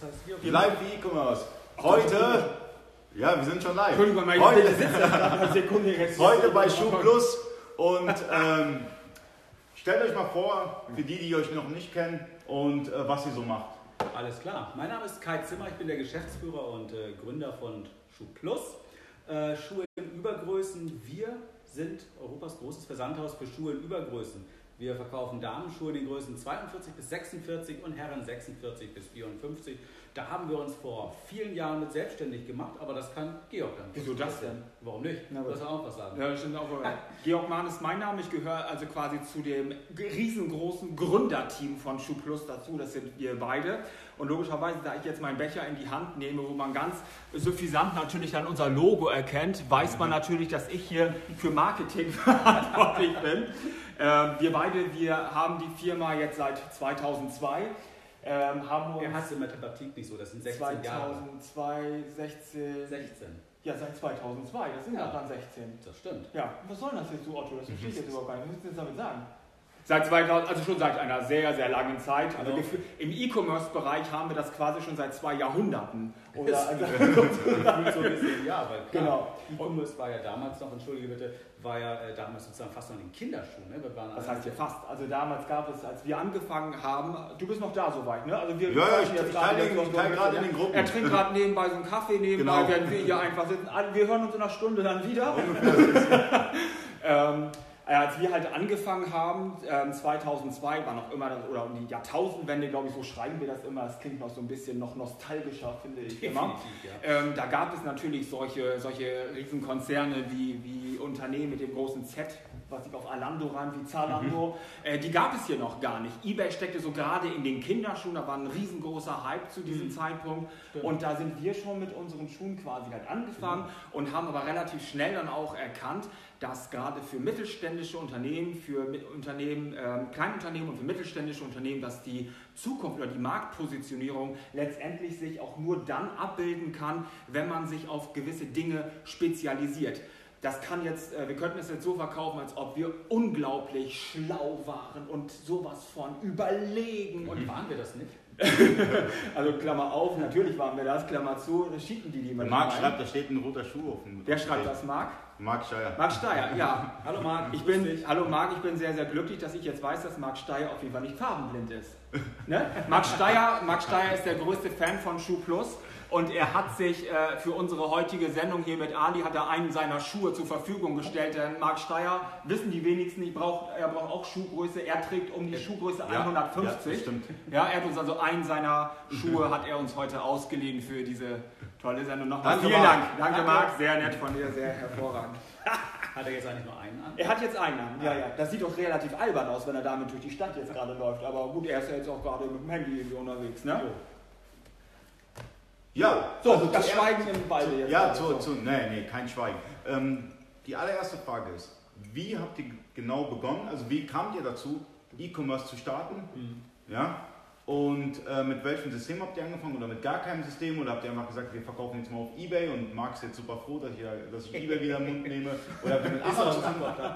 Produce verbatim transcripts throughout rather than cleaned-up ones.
Das heißt, hier auf jeden Fall. Live E-Commerce. Heute, ja, wir sind schon live. Entschuldigung, mein heute, Sekunde, heute bei schuhplus. Und ähm, stellt euch mal vor, für die, die euch noch nicht kennen, und äh, was ihr so macht. Alles klar. Mein Name ist Kai Zimmer, ich bin der Geschäftsführer und äh, Gründer von schuhplus. Äh, Schuhe in Übergrößen. Wir sind Europas größtes Versandhaus für Schuhe in Übergrößen. Wir verkaufen Damenschuhe in den Größen zweiundvierzig bis sechsundvierzig und Herren sechsundvierzig bis vierundfünfzig. Da haben wir uns vor vielen Jahren mit selbstständig gemacht, aber das kann Georg dann. Wieso das denn? Warum nicht? Du musst auch was sagen. Ja, stimmt auch. Georg Mahn ist mein Name. Ich gehöre also quasi zu dem riesengroßen Gründerteam von schuhplus dazu. Das sind wir beide. Und logischerweise, da ich jetzt meinen Becher in die Hand nehme, wo man ganz suffisant natürlich dann unser Logo erkennt, weiß man natürlich, dass ich hier für Marketing verantwortlich bin. Ähm, wir beide, wir haben die Firma jetzt seit zweitausendzwei. Ähm, haben uns. Er hasst die Mathematik nicht so, das sind sechzehn Jahre. zweitausendzwei, sechzehn. sechzehn. Ja, seit zweitausendzwei, das sind ja dann sechzehn. Das stimmt. Ja, was soll das jetzt so, Otto? Das verstehe ich jetzt überhaupt gar nicht. Was willst du jetzt damit sagen? Seit zweitausend, also schon seit einer sehr, sehr langen Zeit. Also genau. Im E-Commerce-Bereich haben wir das quasi schon seit zwei Jahrhunderten. Oder also so ein bisschen, ja, weil genau. E-Commerce war ja damals noch, entschuldige bitte, war ja äh, damals sozusagen fast noch in den Kinderschuhen. Ne? Wir waren das heißt ja fast. Also damals gab es, als wir angefangen haben, du bist noch da soweit, ne? Also wir ja, ja, ich, jetzt ich gerade in, ich gerade in den Gruppen. Er trinkt gerade nebenbei so einen Kaffee nebenbei, genau. Werden wir hier einfach sitzen. Wir hören uns in einer Stunde dann wieder. ähm, Als wir halt angefangen haben, zweitausendzwei war noch immer, oder um die Jahrtausendwende, glaube ich, so schreiben wir das immer, das klingt noch so ein bisschen noch nostalgischer, finde ich immer. Ja. Ähm, da gab es natürlich solche, solche Riesenkonzerne wie, wie Unternehmen mit dem großen Z, was sich auf Alando rein, wie Zalando, mhm. äh, die gab es hier noch gar nicht. Ebay steckte so gerade in den Kinderschuhen, da war ein riesengroßer Hype zu diesem mhm. Zeitpunkt. Stimmt. Und da sind wir schon mit unseren Schuhen quasi halt angefangen mhm. und haben aber relativ schnell dann auch erkannt, dass gerade für mittelständische Unternehmen, für Unternehmen, ähm, Kleinunternehmen und für mittelständische Unternehmen, dass die Zukunft oder die Marktpositionierung letztendlich sich auch nur dann abbilden kann, wenn man sich auf gewisse Dinge spezialisiert. Das kann jetzt, äh, wir könnten es jetzt so verkaufen, als ob wir unglaublich schlau waren und sowas von überlegen. Mhm. Und waren wir das nicht? Also Klammer auf, natürlich waren wir das, Klammer zu, das schicken die die immer. Marc schreibt, da steht ein roter Schuh auf dem. Wer schreibt das, Marc? Marc Steyer. Marc Steyer, ja. Hallo Marc. Ich bin, hallo Marc, ich bin sehr, sehr glücklich, dass ich jetzt weiß, dass Marc Steyer auf jeden Fall nicht farbenblind ist. Ne? Marc Steyer, Marc Steyer ist der größte Fan von schuhplus. Und er hat sich äh, für unsere heutige Sendung hier mit Ali, hat er einen seiner Schuhe zur Verfügung gestellt. Denn Marc Steyer, wissen die wenigsten, ich brauch, er braucht auch Schuhgröße. Er trägt um die Schuhgröße ja, hundertfünfzig. Ja, stimmt. Ja, er hat uns also einen seiner Schuhe, hat er uns heute ausgeliehen für diese tolle Sendung. Nochmal vielen Dank. Danke, Marc. Sehr nett von dir, sehr hervorragend. Hat er jetzt eigentlich nur einen an? Er hat jetzt einen an, ja, ja. Das sieht doch relativ albern aus, wenn er damit durch die Stadt jetzt gerade läuft. Aber gut, er ist ja jetzt auch gerade mit dem Handy unterwegs, ne? So. Ja, so, also das Schweigen im Walde jetzt. Ja, zu, zu, nee, nee, kein Schweigen. Ähm, die allererste Frage ist, wie habt ihr genau begonnen, also wie kamt ihr dazu, E-Commerce zu starten? Mhm. Ja? Und äh, mit welchem System habt ihr angefangen oder mit gar keinem System? Oder habt ihr einfach gesagt, wir verkaufen jetzt mal auf Ebay und Marc ist jetzt super froh, dass ich, dass ich Ebay wieder im Mund nehme? Oder habt ihr mit Amazon angefangen?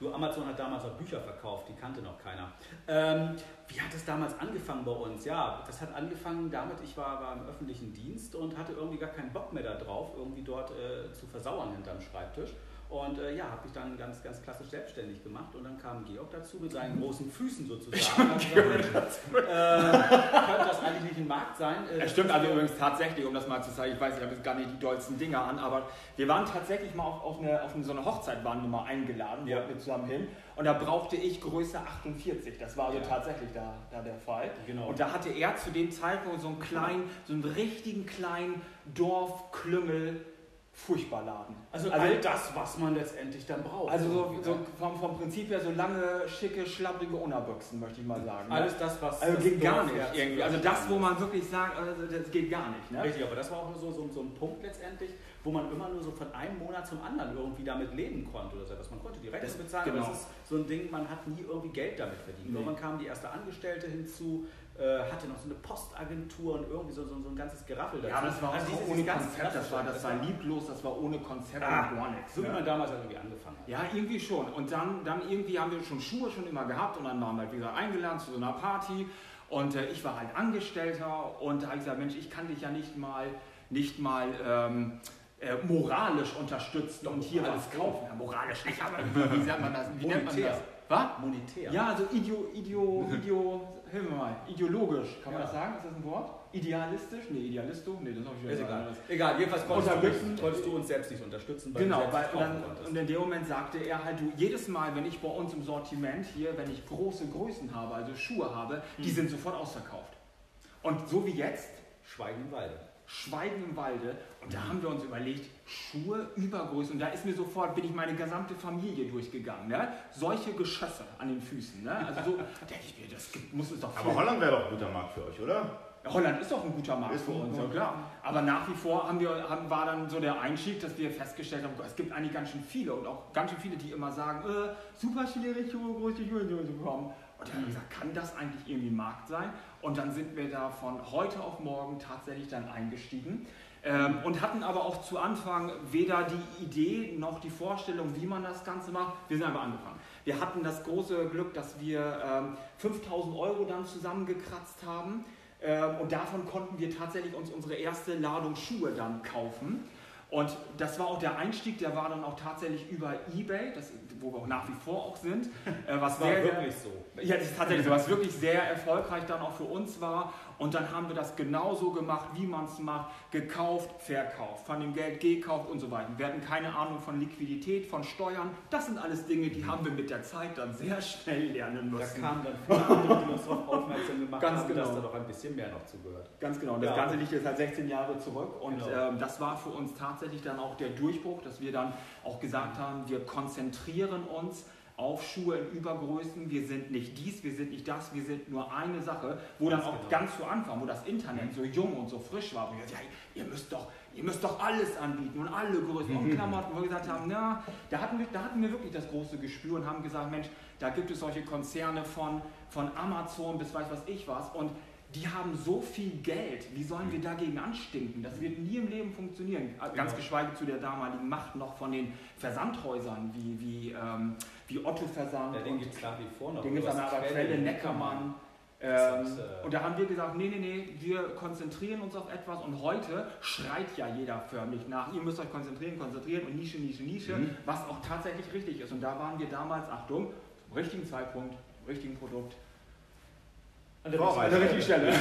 Du, Amazon hat damals auch Bücher verkauft, die kannte noch keiner. Ähm, Wie hat es damals angefangen bei uns? Ja, das hat angefangen damit, ich war, war im öffentlichen Dienst und hatte irgendwie gar keinen Bock mehr darauf, irgendwie dort äh, zu versauern hinterm Schreibtisch. Und äh, ja, habe mich dann ganz, ganz klassisch selbstständig gemacht und dann kam Georg dazu mit seinen großen Füßen sozusagen. Ich also, äh, könnte das eigentlich nicht im Markt sein? Äh, das stimmt, also übrigens tatsächlich, um das mal zu zeigen, ich weiß, ich habe jetzt gar nicht die dollsten Dinger an, aber wir waren tatsächlich mal auf, auf, eine, auf eine, so eine Hochzeit waren wir mal eingeladen, ja. Wir zusammen hin und da brauchte ich Größe achtundvierzig, das war also ja. tatsächlich da, da der Fall. Genau. Und da hatte er zu dem Zeitpunkt so einen kleinen, so einen richtigen kleinen Dorfklüngel. Furchtbar Laden. Also, also all das, was man letztendlich dann braucht. Also so, so vom, vom Prinzip her so lange, schicke, schlappige Unabüchsen, möchte ich mal sagen. Alles das, was... Also das geht gar nicht irgendwie. Also das, wo man wirklich sagt, also das geht gar nicht. Ne? Richtig, aber das war auch nur so, so, so ein Punkt letztendlich, wo man immer nur so von einem Monat zum anderen irgendwie damit leben konnte oder so etwas. Man konnte die Rechnung bezahlen, genau. Aber das ist so ein Ding, man hat nie irgendwie Geld damit verdient. Nee. Irgendwann kam die erste Angestellte hinzu, hatte noch so eine Postagentur und irgendwie so, so, so ein ganzes Geraffel dazu. Ja, das war auch also dieses, ohne dieses Konzept, das war, das war lieblos, das war ohne Konzept ah, und gar nichts. So wie man damals irgendwie angefangen hat. Ja, irgendwie schon. Und dann, dann irgendwie haben wir schon Schuhe schon immer gehabt und dann waren wir halt wieder eingeladen zu so einer Party. Und äh, ich war halt Angestellter und da habe ich gesagt, Mensch, ich kann dich ja nicht mal, nicht mal ähm, äh, moralisch unterstützen und hier alles kaufen. Ja, moralisch nicht, aber wie sagt man das? Wie nennt man das? Was? Monetär. Ja, also ideo, ideo, ideo, hilf mir mal, ideologisch, kann man ja. das sagen? Ist das ein Wort? Idealistisch? Nee, Idealisto? Nee, das habe ich ja gesagt. Egal. egal, jedenfalls konntest du, du uns selbst nicht unterstützen. Weil genau, weil dann, und in dem Moment sagte er halt, du, jedes Mal, wenn ich bei uns im Sortiment hier, wenn ich große Größen habe, also Schuhe habe, hm. die sind sofort ausverkauft. Und so wie jetzt. Schweigen im Walde. Schweigen im Walde. Und da hm. haben wir uns überlegt, Schuhe, Übergrößen. Und da ist mir sofort, bin ich meine gesamte Familie durchgegangen. Ne? Solche Geschosse an den Füßen. Ne? Also so, denke ich mir, das gibt, muss es doch. Aber Holland wäre doch ein guter Markt für euch, oder? Holland ist doch ein guter Markt für uns, ja klar. Aber nach wie vor haben wir, haben, war dann so der Einstieg, dass wir festgestellt haben, es gibt eigentlich ganz schön viele und auch ganz schön viele, die immer sagen, äh, super schwierig, Schuhe, große Schuhe zu bekommen. Und dann haben wir gesagt, kann das eigentlich irgendwie ein Markt sein? Und dann sind wir da von heute auf morgen tatsächlich dann eingestiegen ähm, und hatten aber auch zu Anfang weder die Idee noch die Vorstellung, wie man das Ganze macht. Wir sind einfach angefangen. Wir hatten das große Glück, dass wir ähm, fünftausend Euro dann zusammengekratzt haben. Und davon konnten wir tatsächlich uns unsere erste Ladung Schuhe dann kaufen. Und das war auch der Einstieg, der war dann auch tatsächlich über Ebay, das, wo wir auch nach wie vor auch sind. Was war sehr, wirklich so. Ja, das ist tatsächlich so, was wirklich sehr erfolgreich dann auch für uns war. Und dann haben wir das genauso gemacht, wie man es macht, gekauft, verkauft, von dem Geld gekauft und so weiter. Wir hatten keine Ahnung von Liquidität, von Steuern. Das sind alles Dinge, die haben wir mit der Zeit dann sehr schnell lernen müssen. Da kamen dann viele andere, die uns darauf aufmerksam gemacht Ganz haben, genau. dass da doch ein bisschen mehr noch zugehört. Ganz genau. Und das ja. Ganze liegt jetzt halt sechzehn Jahre zurück. Und genau. ähm, das war für uns tatsächlich dann auch der Durchbruch, dass wir dann auch gesagt haben, wir konzentrieren uns auf Schuhe in Übergrößen, wir sind nicht dies, wir sind nicht das, wir sind nur eine Sache, wo ganz dann auch genau. ganz zu Anfang, wo das Internet so jung und so frisch war, wo wir gesagt haben, ihr müsst doch, ihr müsst doch alles anbieten und alle Größen und Klamotten, wo wir gesagt haben, na, da hatten wir, da hatten wir wirklich das große Gespür und haben gesagt, Mensch, da gibt es solche Konzerne von, von Amazon bis weiß was ich was und die haben so viel Geld, wie sollen wir dagegen anstinken? Das wird nie im Leben funktionieren. Ganz geschweige zu der damaligen Macht noch von den Versandhäusern wie, wie, ähm, wie Otto Versand. Ja, den gibt es nach wie vor noch. Den gibt es nach der Quelle, Neckermann. Ähm, ist, äh und da haben wir gesagt, nee, nee, nee, wir konzentrieren uns auf etwas und heute schreit ja jeder förmlich nach, ihr müsst euch konzentrieren, konzentrieren und Nische, Nische, Nische, mhm. was auch tatsächlich richtig ist. Und da waren wir damals, Achtung, zum richtigen Zeitpunkt, zum richtigen Produkt, an der richtigen Stelle.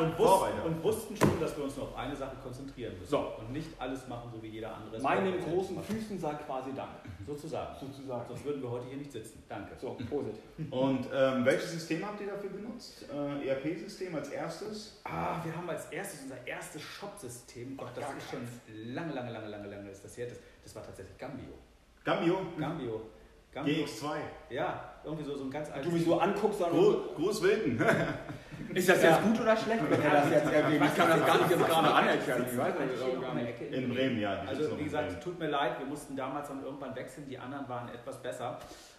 Und, wussten, und wussten schon, dass wir uns nur auf eine Sache konzentrieren müssen. So. Und nicht alles machen, so wie jeder andere. Meinen großen Füßen sagt quasi Dank. Sozusagen. Sozusagen. Sonst würden wir heute hier nicht sitzen. Danke. So, Prosit. Und ähm, welches System habt ihr dafür benutzt? Äh, E R P-System als erstes? Ah, wir haben als erstes unser erstes Shop-System. Gott, das ja, ist schon lange, lange, lange, lange, lange ist das her. Das, das war tatsächlich Gambio. Gambio? Gambio. G X zwei. Ja, irgendwie so, so ein ganz altes... Du mich so anguckst... Gro Groß Wilden. Ist das jetzt gut oder schlecht, wenn er das jetzt erwähnt? Ich kann das gar nicht jetzt gerade anerkennen. Ich weiß nicht. In, in Bremen, ja. Also wie gesagt, tut mir leid, wir mussten damals dann irgendwann wechseln, die anderen waren etwas besser.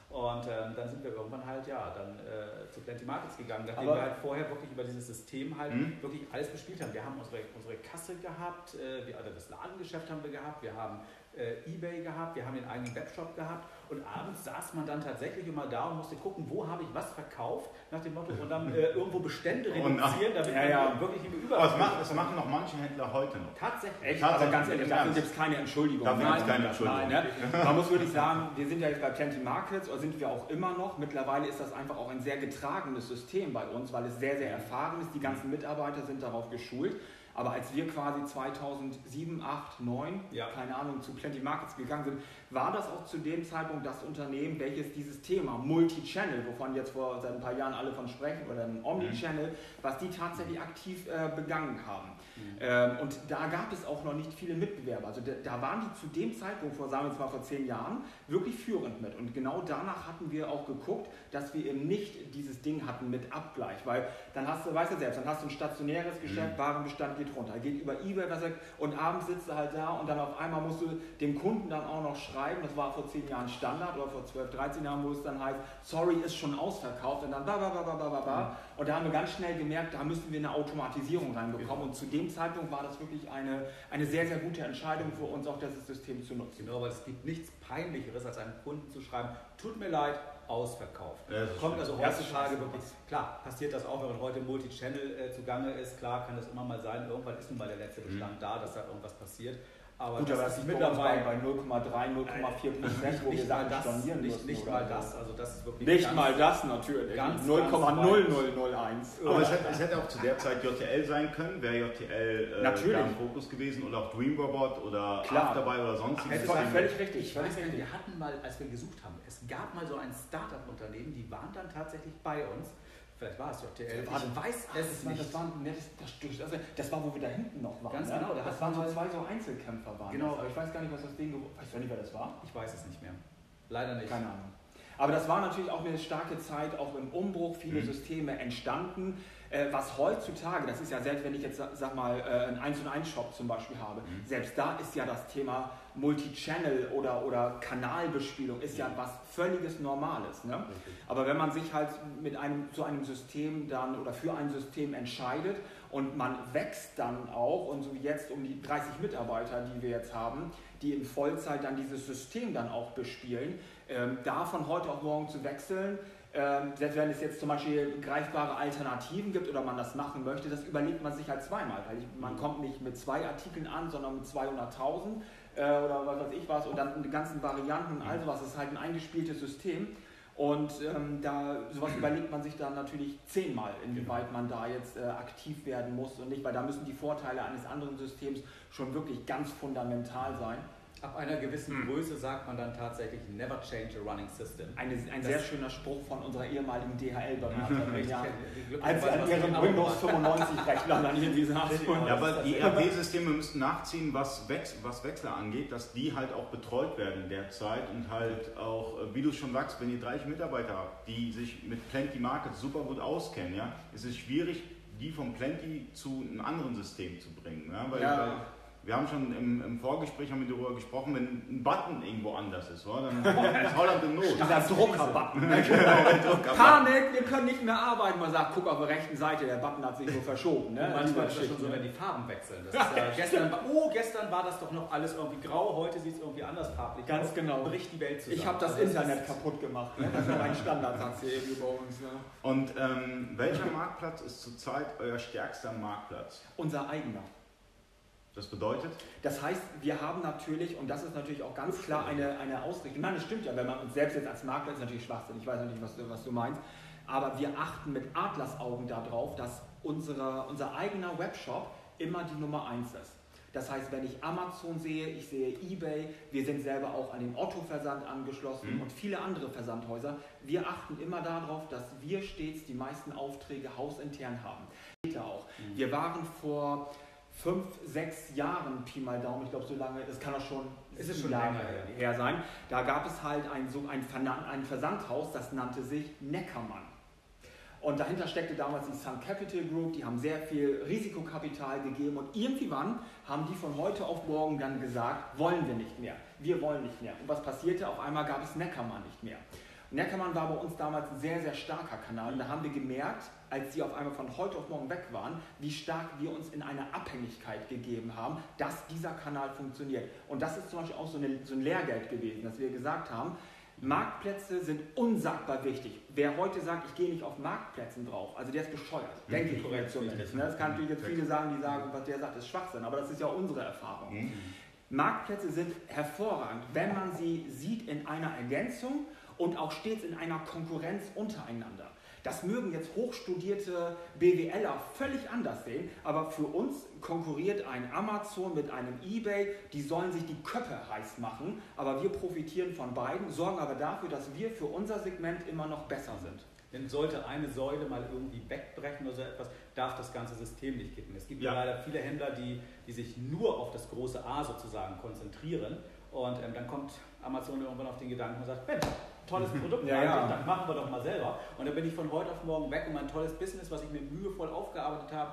Und ähm, dann sind wir irgendwann halt, ja, dann äh, zu Plenty Markets gegangen, nachdem aber wir halt vorher wirklich über dieses System halt mh? wirklich alles bespielt haben. Wir haben unsere, unsere Kasse gehabt, äh, wir, also das Ladengeschäft haben wir gehabt, wir haben äh, Ebay gehabt, wir haben den eigenen Webshop gehabt. Und abends saß man dann tatsächlich immer da und musste gucken, wo habe ich was verkauft, nach dem Motto, und dann äh, irgendwo Bestände reduzieren, damit ja, ja. man wirklich über Überblick. Das, das machen noch manche Händler heute noch. Tatsächlich. Echt? Also ganz ehrlich, dafür gibt es keine Entschuldigung. Dafür gibt es keine Entschuldigung. Nein, ne? Man muss wirklich sagen, wir sind ja jetzt bei Plenty Markets, oder sind wir auch immer noch. Mittlerweile ist das einfach auch ein sehr getragenes System bei uns, weil es sehr, sehr erfahren ist. Die ganzen Mitarbeiter sind darauf geschult. Aber als wir quasi zweitausendsieben, acht, neun, ja. keine Ahnung, zu Plenty Markets gegangen sind, war das auch zu dem Zeitpunkt das Unternehmen, welches dieses Thema Multi-Channel, wovon jetzt vor seit ein paar Jahren alle von sprechen, oder ein Omni-Channel, was die tatsächlich aktiv äh, begangen haben. Mhm. Ähm, und da gab es auch noch nicht viele Mitbewerber. Also da, da waren die zu dem Zeitpunkt, vor, sagen wir jetzt mal vor zehn Jahren, wirklich führend mit. Und genau danach hatten wir auch geguckt, dass wir eben nicht dieses Ding hatten mit Abgleich. Weil dann hast du, weißt du selbst, dann hast du ein stationäres Geschäft, mhm. Warenbestand geht runter, er geht über Ebay, was er, und abends sitzt er halt da und dann auf einmal musst du dem Kunden dann auch noch schreiben, das war vor zehn Jahren Standard, oder vor zwölf, dreizehn Jahren, wo es dann heißt, sorry, ist schon ausverkauft und dann ba, ba, ba, ba, ba, ba. Und da haben wir ganz schnell gemerkt, da müssen wir eine Automatisierung reinbekommen. Und zu dem Zeitpunkt war das wirklich eine, eine sehr, sehr gute Entscheidung für uns, auch das System zu nutzen. Genau, weil es gibt nichts Peinlicheres, als einem Kunden zu schreiben, tut mir leid, ausverkauft. Ja, kommt also heutzutage wirklich, klar, passiert das auch, wenn man heute Multi-Channel äh, zugange ist, klar kann das immer mal sein, irgendwann ist nun mal der letzte Bestand mhm. da, dass da irgendwas passiert. Aber gut, das, das ist mittlerweile bei null Komma drei, null Komma vier Prozent, wo wir sagen, das, stornieren nicht, müssen, nicht mal das, also das ist wirklich nicht ganz, mal das natürlich, null Komma null null null eins. Aber es hätte, es hätte auch zu der Zeit J T L sein können, wäre J T L äh, natürlich im Fokus gewesen oder auch Dream Robot oder Afterbuy oder sonstiges. Völlig richtig. Ich weiß nicht, wir hatten mal, als wir gesucht haben, es gab mal so ein Startup-Unternehmen, die waren dann tatsächlich bei uns. Vielleicht war es J T L. Ich weiß es nicht. Das war, das war, wo wir da hinten noch waren. Ganz genau. Da das waren so zwei so Einzelkämpfer. Waren genau. Das. Aber ich weiß gar nicht, was das Ding geworden ist. Weißt du nicht, wer das war? Ich weiß es nicht mehr. Leider nicht. Keine Ahnung. Aber das war natürlich auch eine starke Zeit, auch im Umbruch, viele mhm. Systeme entstanden. Äh, was heutzutage, das ist ja selbst, wenn ich jetzt, sag mal, äh, einen eins zu eins Shop zum Beispiel habe, mhm. selbst da ist ja das Thema Multi-Channel oder, oder Kanalbespielung ist ja, ja was völliges Normales. Ne? Aber wenn man sich halt mit einem, zu einem System dann oder für ein System entscheidet und man wächst dann auch und so wie jetzt um die dreißig Mitarbeiter, die wir jetzt haben, die in Vollzeit dann dieses System dann auch bespielen, ähm, da von heute auf morgen zu wechseln, Ähm, selbst wenn es jetzt zum Beispiel greifbare Alternativen gibt oder man das machen möchte, das überlegt man sich halt zweimal, weil ich, man kommt nicht mit zwei Artikeln an, sondern mit zweihunderttausend äh, oder was weiß ich was und dann die ganzen Varianten und all sowas. Das ist halt ein eingespieltes System und ähm, da sowas überlegt man sich dann natürlich zehnmal, inwieweit man da jetzt äh, aktiv werden muss und nicht, weil da müssen die Vorteile eines anderen Systems schon wirklich ganz fundamental sein. Ab einer gewissen hm. Größe sagt man dann tatsächlich never change a running system. Eine, ein das sehr schöner Spruch von unserer ehemaligen D H L-Beraterin, ja, als an ihren Windows fünfundneunzig-Rechnern dann hier gesagt. Ja, aber die E R P-Systeme müssten nachziehen, was, Wechsel, was Wechsler angeht, dass die halt auch betreut werden derzeit und halt auch, wie du schon sagst, wenn ihr dreißig Mitarbeiter habt, die sich mit Plenty Markets super gut auskennen, ja, ist es schwierig, die von Plenty zu einem anderen System zu bringen, ja, weil ja. Weil wir haben schon im, im Vorgespräch haben wir darüber gesprochen, wenn ein Button irgendwo anders ist, oder? Dann ist Holland in Not. Der Drucker-Button. Panik, wir können nicht mehr arbeiten. Man sagt, guck auf der rechten Seite, der Button hat sich so verschoben. Ne? Manchmal ist das schon so, wenn die Farben wechseln. Das ist, äh, gestern, oh, gestern war das doch noch alles irgendwie grau, heute sieht es irgendwie anders farblich aus. Ganz genau. Bricht die Welt zusammen. Ich habe das also Internet das kaputt gemacht. Ne? Das ist mein Standardsatz hier irgendwie bei uns. Ne? Und ähm, welcher Marktplatz ist zurzeit euer stärkster Marktplatz? Unser eigener. Das bedeutet? Das heißt, wir haben natürlich, und das ist natürlich auch ganz klar eine, eine Ausrichtung, nein, das stimmt ja, wenn man uns selbst jetzt als Makler, ist natürlich Schwachsinn, ich weiß natürlich, was, was du meinst, aber wir achten mit Adlersaugen darauf, dass unsere, unser eigener Webshop immer die Nummer eins ist. Das heißt, wenn ich Amazon sehe, ich sehe Ebay, wir sind selber auch an den Otto Versand angeschlossen mhm. und viele andere Versandhäuser, wir achten immer darauf, dass wir stets die meisten Aufträge hausintern haben. Auch. Mhm. Wir waren vor fünf, sechs Jahren, Pi mal Daumen, ich glaube so lange, das kann auch schon, ist es schon lange her, her sein, da gab es halt ein, so ein, ein Versandhaus, das nannte sich Neckermann. Und dahinter steckte damals die Sun Capital Group, die haben sehr viel Risikokapital gegeben und irgendwann haben die von heute auf morgen dann gesagt, wollen wir nicht mehr, wir wollen nicht mehr. Und was passierte? Auf einmal gab es Neckermann nicht mehr. Neckermann war bei uns damals ein sehr, sehr starker Kanal und da haben wir gemerkt, als die auf einmal von heute auf morgen weg waren, wie stark wir uns in eine Abhängigkeit gegeben haben, dass dieser Kanal funktioniert. Und das ist zum Beispiel auch so, eine, so ein Lehrgeld gewesen, dass wir gesagt haben, Marktplätze sind unsagbar wichtig. Wer heute sagt, ich gehe nicht auf Marktplätzen drauf, also der ist bescheuert, mhm. denke ich korrekt zumindest. Ne? Das kann natürlich jetzt viele sagen, die sagen, was der sagt, ist Schwachsinn, aber das ist ja unsere Erfahrung. Mhm. Marktplätze sind hervorragend, wenn man sie sieht in einer Ergänzung und auch stets in einer Konkurrenz untereinander. Das mögen jetzt hochstudierte B W Ler völlig anders sehen, aber für uns konkurriert ein Amazon mit einem Ebay, die sollen sich die Köpfe heiß machen, aber wir profitieren von beiden, sorgen aber dafür, dass wir für unser Segment immer noch besser sind. Denn sollte eine Säule mal irgendwie wegbrechen oder so etwas, darf das ganze System nicht kippen. Es gibt ja leider viele Händler, die, die sich nur auf das große A sozusagen konzentrieren und ähm, dann kommt Amazon irgendwann auf den Gedanken und sagt, Mensch, tolles Produkt, ja, ja. Dann machen wir doch mal selber. Und dann bin ich von heute auf morgen weg und mein tolles Business, was ich mir mühevoll aufgearbeitet habe,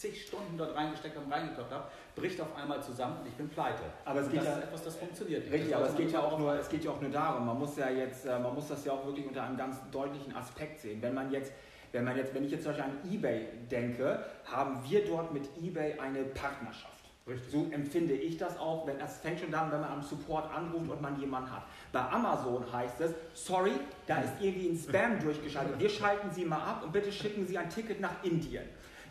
fünfzig Stunden dort reingesteckt habe und reingekloppt habe, bricht auf einmal zusammen und ich bin pleite. Aber es und geht das ja, ist etwas, das funktioniert nicht. Richtig, das aber es geht, ja auch nur, es geht ja auch nur darum, man muss, ja jetzt, man muss das ja auch wirklich unter einem ganz deutlichen Aspekt sehen. Wenn man jetzt, wenn man jetzt, wenn ich jetzt zum Beispiel an Ebay denke, haben wir dort mit Ebay eine Partnerschaft. Richtig. So empfinde ich das auch, wenn es fängt schon an, wenn man am Support anruft und man jemanden hat. Bei Amazon heißt es, sorry, da ist irgendwie ein Spam durchgeschaltet, wir schalten Sie mal ab und bitte schicken Sie ein Ticket nach Indien.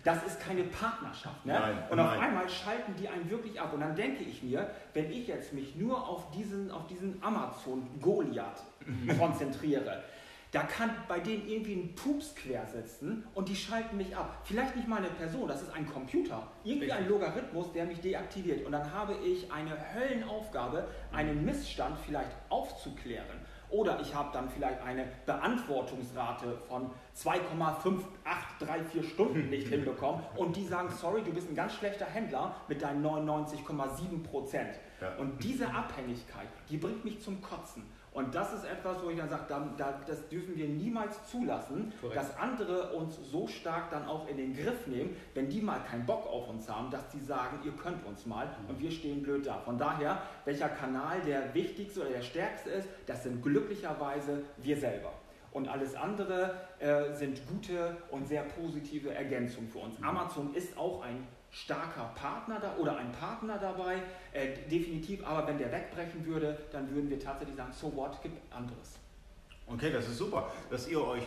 Das ist keine Partnerschaft. Ne? Nein, und nein. auf einmal schalten die einen wirklich ab. Und dann denke ich mir, wenn ich jetzt mich nur auf diesen, auf diesen Amazon-Goliath konzentriere, da kann bei denen irgendwie ein Pups quer sitzen und die schalten mich ab. Vielleicht nicht mal eine Person, das ist ein Computer. Irgendwie ein Logarithmus, der mich deaktiviert. Und dann habe ich eine Höllenaufgabe, einen Missstand vielleicht aufzuklären. Oder ich habe dann vielleicht eine Beantwortungsrate von zwei Komma fünf acht drei vier Stunden nicht hinbekommen. Und die sagen, sorry, du bist ein ganz schlechter Händler mit deinen neunundneunzig Komma sieben Prozent. Ja. Und diese Abhängigkeit, die bringt mich zum Kotzen. Und das ist etwas, wo ich dann sage, da, da, das dürfen wir niemals zulassen, Korrekt. Dass andere uns so stark dann auch in den Griff nehmen, wenn die mal keinen Bock auf uns haben, dass die sagen, ihr könnt uns mal und wir stehen blöd da. Von daher, welcher Kanal der wichtigste oder der stärkste ist, das sind glücklicherweise wir selber. Und alles andere äh, sind gute und sehr positive Ergänzungen für uns. Amazon ist auch ein starker Partner da oder ein Partner dabei, äh, definitiv, aber wenn der wegbrechen würde, dann würden wir tatsächlich sagen, so what, gibt anderes. Okay, das ist super, dass ihr euch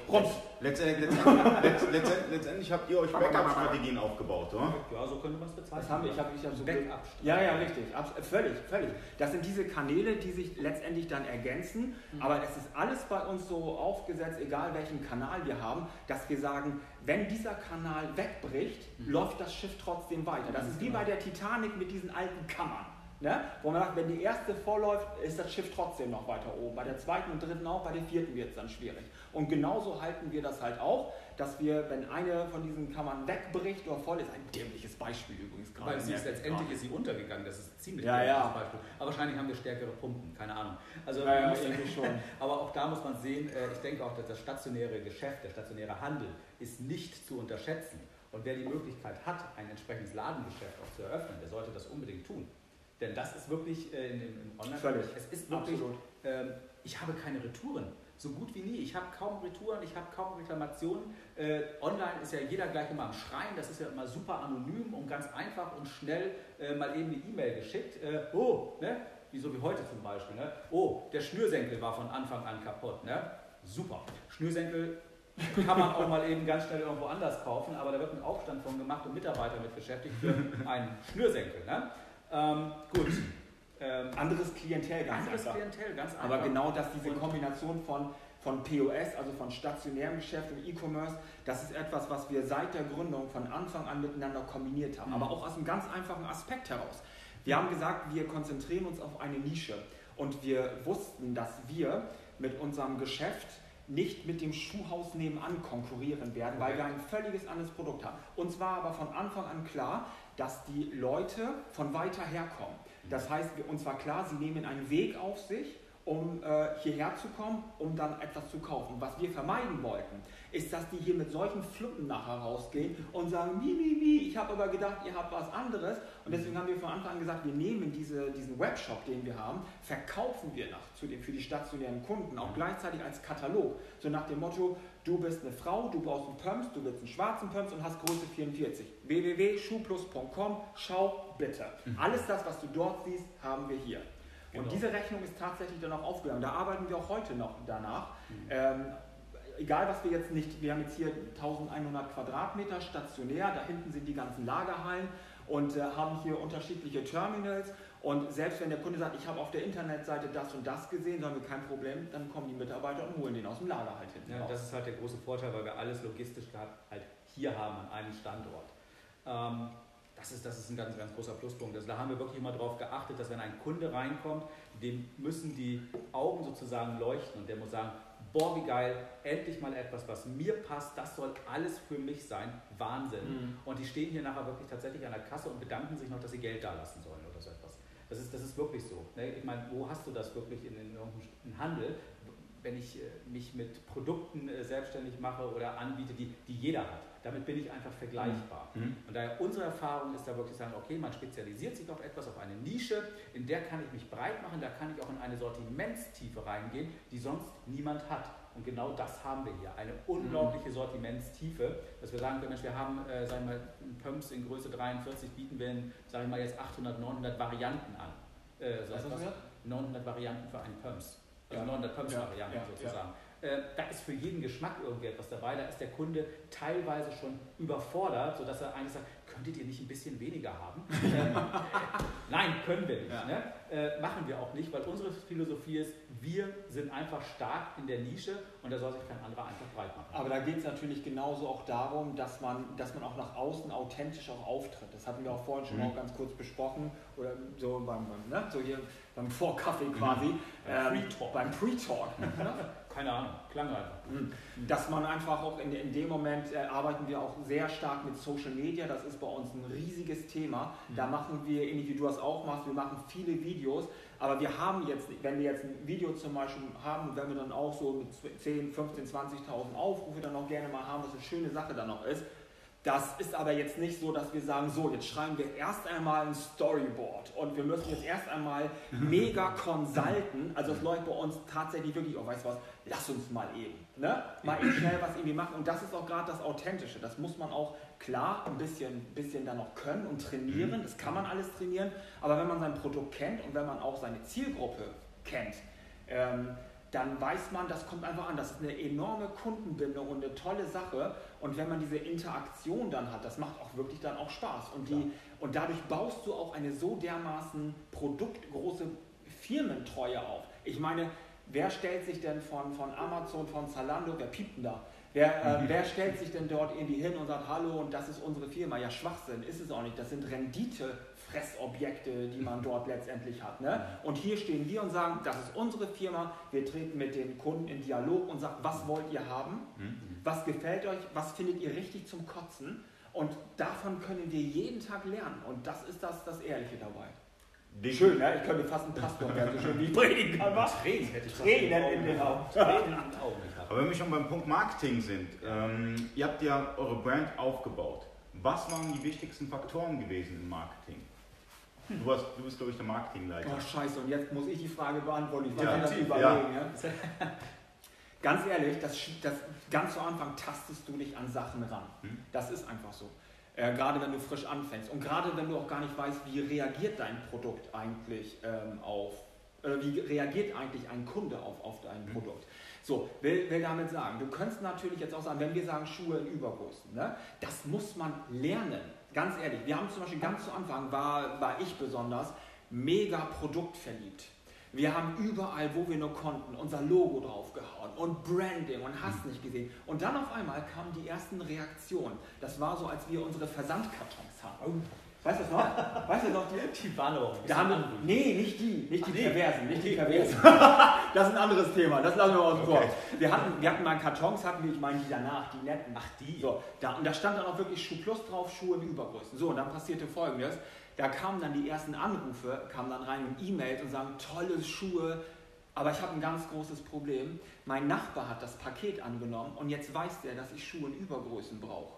letztendlich, letztendlich, letztendlich, letztendlich habt ihr euch Backup-Strategien aufgebaut, oder? Ja, so könnte man es bezeichnen. Das haben wir, ich habe ich hab so Backup-Strategien. Ja, ja, richtig, Abs völlig, völlig. Das sind diese Kanäle, die sich letztendlich dann ergänzen, mhm. aber es ist alles bei uns so aufgesetzt, egal welchen Kanal wir haben, dass wir sagen, wenn dieser Kanal wegbricht, mhm. läuft das Schiff trotzdem weiter. Das mhm, ist wie genau. bei der Titanic mit diesen alten Kammern. Ne? Wo man sagt, wenn die erste vorläuft, ist das Schiff trotzdem noch weiter oben. Bei der zweiten und dritten auch, bei der vierten wird es dann schwierig. Und genauso halten wir das halt auch, dass wir, wenn eine von diesen Kammern wegbricht oder voll ist, ein dämliches Beispiel übrigens gerade. Weil sie ist letztendlich ist sie untergegangen, das ist ein ziemlich ja, dämliches ja. Beispiel. Aber wahrscheinlich haben wir stärkere Pumpen, keine Ahnung. Also, ja, ja, schon. Aber auch da muss man sehen, ich denke auch, dass das stationäre Geschäft, der stationäre Handel ist nicht zu unterschätzen. Und wer die Möglichkeit hat, ein entsprechendes Ladengeschäft auch zu eröffnen, der sollte das unbedingt tun. Denn das ist wirklich äh, in, im Online-Bereich, es ist wirklich, ähm, ich habe keine Retouren, so gut wie nie. Ich habe kaum Retouren, ich habe kaum Reklamationen. Äh, online ist ja jeder gleich immer am Schreien, das ist ja immer super anonym und ganz einfach und schnell äh, mal eben eine E-Mail geschickt. Äh, oh, ne? Wie so wie heute zum Beispiel, ne? Oh, der Schnürsenkel war von Anfang an kaputt, ne? Super, Schnürsenkel. Kann man auch mal eben ganz schnell irgendwo anders kaufen, aber da wird ein Aufstand von gemacht und Mitarbeiter mit beschäftigt für einen Schnürsenkel. Ne? Ähm, gut. Ähm, anderes Klientel ganz anderes einfach. Klientel, ganz einfach. Aber genau das, diese Kombination von, von P O S, also von stationärem Geschäft und E-Commerce, das ist etwas, was wir seit der Gründung von Anfang an miteinander kombiniert haben. Mhm. Aber auch aus einem ganz einfachen Aspekt heraus. Wir haben gesagt, wir konzentrieren uns auf eine Nische. Und wir wussten, dass wir mit unserem Geschäft nicht mit dem Schuhhaus nebenan konkurrieren werden, weil wir ein völliges anderes Produkt haben. Uns war aber von Anfang an klar, dass die Leute von weiter herkommen. Das heißt, uns war klar, sie nehmen einen Weg auf sich, um äh, hierher zu kommen, um dann etwas zu kaufen. Was wir vermeiden wollten, ist, dass die hier mit solchen Fluppen nachher rausgehen und sagen, wie, wie, wie, ich habe aber gedacht, ihr habt was anderes. Und deswegen haben wir von Anfang an gesagt, wir nehmen diese, diesen Webshop, den wir haben, verkaufen wir nach, zu dem, für die stationären Kunden, auch gleichzeitig als Katalog. So nach dem Motto, du bist eine Frau, du brauchst einen Pumps, du willst einen schwarzen Pumps und hast Größe vierundvierzig. w w w punkt schuhplus punkt com, schau bitte. Alles das, was du dort siehst, haben wir hier. Und genau. diese Rechnung ist tatsächlich dann auch aufgegangen. Da arbeiten wir auch heute noch danach. Mhm. Ähm, egal, was wir jetzt nicht, wir haben jetzt hier eintausendeinhundert Quadratmeter stationär, da hinten sind die ganzen Lagerhallen und äh, haben hier unterschiedliche Terminals. Und selbst wenn der Kunde sagt, ich habe auf der Internetseite das und das gesehen, dann haben wir kein Problem, dann kommen die Mitarbeiter und holen den aus dem Lager halt hinten. Ja, das ist halt der große Vorteil, weil wir alles logistisch halt hier haben, an einem Standort. Ähm, Das ist, das ist ein ganz, ganz großer Pluspunkt. Also da haben wir wirklich immer darauf geachtet, dass wenn ein Kunde reinkommt, dem müssen die Augen sozusagen leuchten und der muss sagen, boah, wie geil, endlich mal etwas, was mir passt, das soll alles für mich sein, Wahnsinn. Mhm. Und die stehen hier nachher wirklich tatsächlich an der Kasse und bedanken sich noch, dass sie Geld da lassen sollen oder so etwas. Das ist, das ist wirklich so. Ich meine, wo hast du das wirklich in, in irgendeinem Handel? wenn ich mich mit Produkten selbstständig mache oder anbiete, die, die jeder hat. Damit bin ich einfach vergleichbar. Mhm. Und daher unsere Erfahrung ist da wirklich zu sagen, okay, man spezialisiert sich auf etwas, auf eine Nische, in der kann ich mich breit machen, da kann ich auch in eine Sortimentstiefe reingehen, die sonst niemand hat. Und genau das haben wir hier, eine unglaubliche Sortimentstiefe, dass wir sagen können, Mensch, wir haben, äh, sagen wir mal, Pumps in Größe dreiundvierzig, bieten wir, in, sagen wir mal, jetzt achthundert, neunhundert Varianten an. Äh, so Was etwas, neunhundert Varianten für einen Pumps. Also neunhundert Pumps-Varianten ja, ja, sozusagen. Ja. Äh, da ist für jeden Geschmack irgendwie etwas dabei. Da ist der Kunde teilweise schon überfordert, sodass er eigentlich sagt, könntet ihr nicht ein bisschen weniger haben? Nein, können wir nicht. Ja. Ne? Äh, machen wir auch nicht, weil unsere Philosophie ist, wir sind einfach stark in der Nische und da soll sich kein anderer einfach breit machen. Aber da geht es natürlich genauso auch darum, dass man, dass man auch nach außen authentisch auch auftritt. Das hatten wir auch vorhin schon mhm. auch ganz kurz besprochen. Oder so beim, beim, ne? so hier beim Vorkaffee quasi. Mhm. Ähm, Pre-Talk. Beim Pre-Talk. Ne? Keine Ahnung, klang einfach. Mhm. Dass man einfach auch in, in dem Moment äh, arbeiten wir auch sehr stark mit Social Media. Das ist bei uns ein riesiges Thema. Mhm. Da machen wir, ähnlich wie du das auch machst, wir machen viele Videos. Aber wir haben jetzt, wenn wir jetzt ein Video zum Beispiel haben, wenn wir dann auch so mit zehn, fünfzehn, zwanzigtausend Aufrufe dann auch gerne mal haben, was eine schöne Sache dann noch ist. Das ist aber jetzt nicht so, dass wir sagen, so, jetzt schreiben wir erst einmal ein Storyboard und wir müssen jetzt erst einmal mega consulten. Also es läuft bei uns tatsächlich wirklich auch, weißt du was, lass uns mal eben, ne? mal eben schnell was irgendwie machen. Und das ist auch gerade das Authentische. Das muss man auch klar ein bisschen, bisschen dann auch können und trainieren. Das kann man alles trainieren. Aber wenn man sein Produkt kennt und wenn man auch seine Zielgruppe kennt, ähm, dann weiß man, das kommt einfach an. Das ist eine enorme Kundenbindung und eine tolle Sache. Und wenn man diese Interaktion dann hat, das macht auch wirklich dann auch Spaß. Und, die, und dadurch baust du auch eine so dermaßen produktgroße Firmentreue auf. Ich meine, wer stellt sich denn von, von Amazon, von Zalando, wer piept denn da? Wer, äh, wer stellt sich denn dort irgendwie hin und sagt, hallo, und das ist unsere Firma? Ja, Schwachsinn, ist es auch nicht. Das sind Renditefressobjekte, die man dort letztendlich hat. Ne? Und hier stehen wir und sagen, das ist unsere Firma. Wir treten mit den Kunden in Dialog und sagen, was wollt ihr haben? Was gefällt euch? Was findet ihr richtig zum Kotzen? Und davon können wir jeden Tag lernen. Und das ist das, das Ehrliche dabei. Ding. Schön, ne? Ich könnte fast einen Pastor werden, so schön wie ich predigen kann. Tränen hätte ich fast Tränen in den Augen. Tränen in den Augen. Aber wenn wir schon beim Punkt Marketing sind, ähm, ihr habt ja eure Brand aufgebaut. Was waren die wichtigsten Faktoren gewesen im Marketing? Du, hast, du bist, glaube ich, der Marketingleiter. Oh, scheiße, und jetzt muss ich die Frage beantworten. Ich kann das überlegen. Ja. Ja? Ganz ehrlich, das, das, ganz zu Anfang tastest du dich an Sachen ran. Hm? Das ist einfach so. Äh, gerade wenn du frisch anfängst und gerade wenn du auch gar nicht weißt, wie reagiert dein Produkt eigentlich ähm, auf, äh, wie reagiert eigentlich ein Kunde auf, auf dein mhm. Produkt. So, will, will damit sagen, du könntest natürlich jetzt auch sagen, wenn wir sagen Schuhe in Überguss, ne, das muss man lernen, ganz ehrlich. Wir haben zum Beispiel ganz zu Anfang, war, war ich besonders, mega produktverliebt. Wir haben überall, wo wir nur konnten, unser Logo draufgehauen und Branding und hast nicht gesehen. Und dann auf einmal kamen die ersten Reaktionen. Das war so, als wir unsere Versandkartons haben. Weißt du das noch? Weißt du noch? Die, die waren auch. Nee, nicht die. Nicht die, die Perversen. Nicht die Perversen. Das ist ein anderes Thema. Das lassen wir mal uns vor. Wir hatten, wir hatten mal Kartons, hatten wir, ich meine die danach, die netten. Ach, die. So, da, und da stand dann auch wirklich Schuhplus drauf, Schuhe in Übergrößen. So, und dann passierte Folgendes. Da kamen dann die ersten Anrufe, kamen dann rein in E-Mails und sagen, tolle Schuhe, aber ich habe ein ganz großes Problem. Mein Nachbar hat das Paket angenommen und jetzt weiß der, dass ich Schuhe in Übergrößen brauche.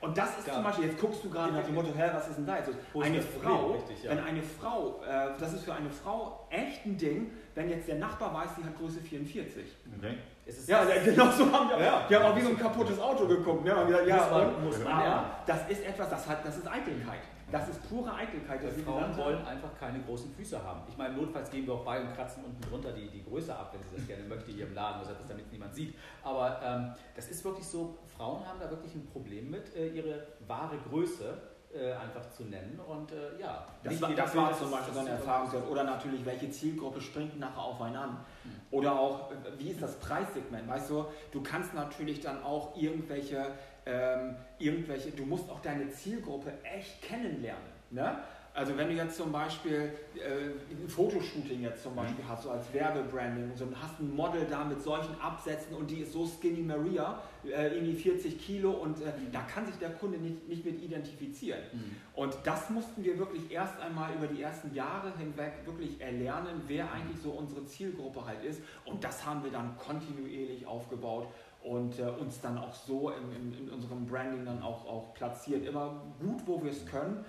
Und das ist ja. zum Beispiel, jetzt guckst du gerade nach dem Motto, hä, was ist denn da jetzt? Eine Frau, richtig, ja. wenn eine Frau, äh, das ist für eine Frau echt ein Ding, wenn jetzt der Nachbar weiß, die hat Größe vierundvierzig. Okay. Ist es ja, also genau so haben wir ja. Die haben auch wie so ein kaputtes Auto geguckt. Ne? Und gesagt, ja, man, und, muss man, aber ja. das ist etwas, das, hat, das ist Eitelkeit. Das ist pure Eitelkeit. Die Frauen wollen einfach keine großen Füße haben. Ich meine, notfalls gehen wir auch bei und kratzen unten drunter die, die Größe ab, wenn sie das gerne möchte hier im Laden, also das, damit niemand sieht. Aber ähm, das ist wirklich so, Frauen haben da wirklich ein Problem mit, äh, ihre wahre Größe äh, einfach zu nennen. Und äh, ja, das war, das war zum Beispiel so eine Erfahrungswert. Oder natürlich, welche Zielgruppe springt nachher auf einen an? Mhm. Oder auch, wie ist das Preissegment? Weißt du, du kannst natürlich dann auch irgendwelche Ähm, irgendwelche, du musst auch deine Zielgruppe echt kennenlernen. Ne? Also wenn du jetzt zum Beispiel äh, ein Fotoshooting jetzt zum Beispiel hast, so als Werbebranding und so, und hast ein Model da mit solchen Absätzen und die ist so Skinny Maria, äh, irgendwie vierzig Kilo und äh, da kann sich der Kunde nicht, nicht mit identifizieren. Mhm. Und das mussten wir wirklich erst einmal über die ersten Jahre hinweg wirklich erlernen, wer eigentlich so unsere Zielgruppe halt ist, und das haben wir dann kontinuierlich aufgebaut und äh, uns dann auch so im, im, in unserem Branding dann auch, auch platziert, immer gut, wo wir es können.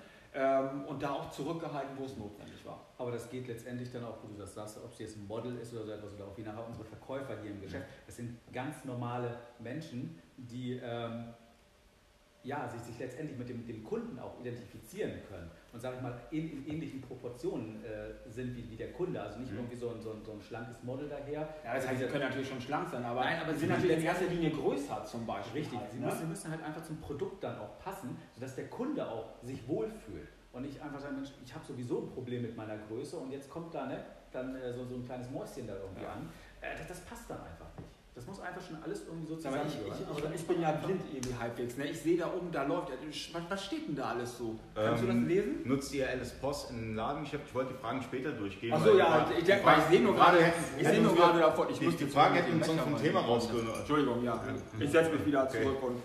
Und da auch zurückgehalten, wo es notwendig war. Aber das geht letztendlich dann auch, wo du das sagst, ob es jetzt ein Model ist oder so etwas, oder auch wie nachher unsere Verkäufer hier im Geschäft. Das sind ganz normale Menschen, die ähm, ja, sich, sich letztendlich mit dem, dem Kunden auch identifizieren können. Und sage ich mal, in, in ähnlichen Proportionen äh, sind wie, wie der Kunde. Also nicht mhm. irgendwie so ein, so, ein, so ein schlankes Model daher. Ja, das heißt, sie können natürlich schon schlank sein, aber, nein, aber sie sind natürlich in erster Linie größer zum Beispiel. Richtig, halt, sie, ne? müssen, sie müssen halt einfach zum Produkt dann auch passen, sodass der Kunde auch sich wohlfühlt. Und nicht einfach sagen, Mensch, ich habe sowieso ein Problem mit meiner Größe und jetzt kommt da ne, dann äh, so, so ein kleines Mäuschen da irgendwie ja. an. Äh, das, das passt dann einfach nicht. Das muss einfach schon alles irgendwie so zusammen. Ich, ich, ich, ich bin ja blind irgendwie halbwegs. Ne? Ich sehe da oben, da läuft. Was steht denn da alles so? Kannst ähm, du das lesen? Nutzt ihr L S Post in den Laden? Ich, ich wollte die Fragen später durchgehen. Achso, ja, ich, ich, ich sehe nur gerade davon. Ich die, die Frage hätte uns sonst vom Thema rausgeholt. Entschuldigung, ja. Ich setze mich wieder okay. zurück und.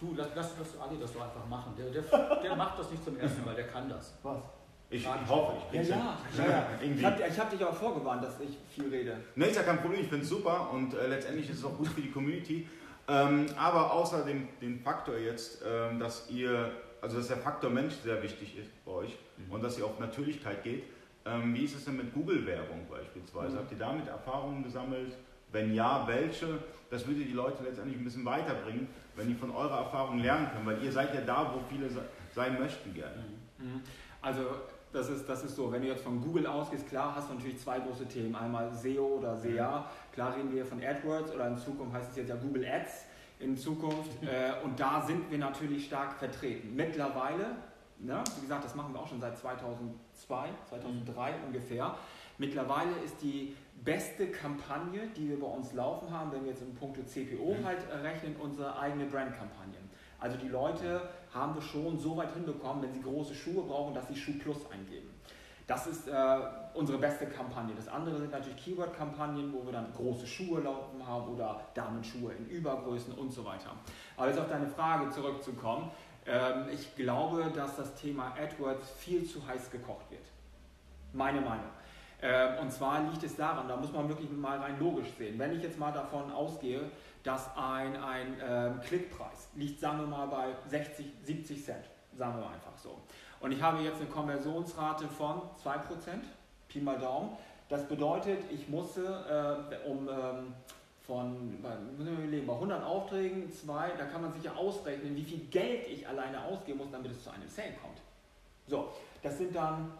Du, lass, lass, lass Ali das doch einfach machen. Der, der, der macht das nicht zum ersten Mal, der kann das. Was? Ich, ich hoffe, ich krieg's. Ja, ja. ja, ja. ja. Ich habe dich auch vorgewarnt, dass ich viel rede. Ne, ist ja kein Problem, ich finde es super und äh, letztendlich ist es auch gut für die Community. Ähm, aber außer dem, dem Faktor jetzt, ähm, dass ihr, also dass der Faktor Mensch sehr wichtig ist bei euch mhm. und dass ihr auf Natürlichkeit geht. Ähm, wie ist es denn mit Google-Werbung beispielsweise? Mhm. Habt ihr damit Erfahrungen gesammelt? Wenn ja, welche? Das würde die Leute letztendlich ein bisschen weiterbringen, wenn die von eurer Erfahrung lernen können, weil ihr seid ja da, wo viele sein möchten gerne. Mhm. Also Das ist, das ist so, wenn du jetzt von Google ausgehst, klar, hast du natürlich zwei große Themen. Einmal S E O oder S E A, klar reden wir von AdWords oder in Zukunft heißt es jetzt ja Google Ads in Zukunft. Und da sind wir natürlich stark vertreten. Mittlerweile, ne, wie gesagt, das machen wir auch schon seit zweitausendzwei, zweitausenddrei ungefähr. Mittlerweile ist die beste Kampagne, die wir bei uns laufen haben, wenn wir jetzt in puncto C P O halt rechnen, unsere eigene Brandkampagne. Also die Leute haben wir schon so weit hinbekommen, wenn sie große Schuhe brauchen, dass sie schuhplus eingeben. Das ist äh, unsere beste Kampagne. Das andere sind natürlich Keyword-Kampagnen, wo wir dann große Schuhe laufen haben oder Damenschuhe in Übergrößen und so weiter. Aber jetzt auf deine Frage zurückzukommen. Ähm, ich glaube, dass das Thema AdWords viel zu heiß gekocht wird. Meine Meinung. Ähm, und zwar liegt es daran, da muss man wirklich mal rein logisch sehen. Wenn ich jetzt mal davon ausgehe, dass ein, ein ähm, Klickpreis liegt, sagen wir mal, bei sechzig, siebzig Cent, sagen wir mal einfach so. Und ich habe jetzt eine Konversionsrate von zwei Prozent, Pi mal Daumen. Das bedeutet, ich muss äh, um, ähm, von bei, bei hundert Aufträgen, zwei, da kann man sich ja ausrechnen, wie viel Geld ich alleine ausgeben muss, damit es zu einem Sale kommt. So, das sind dann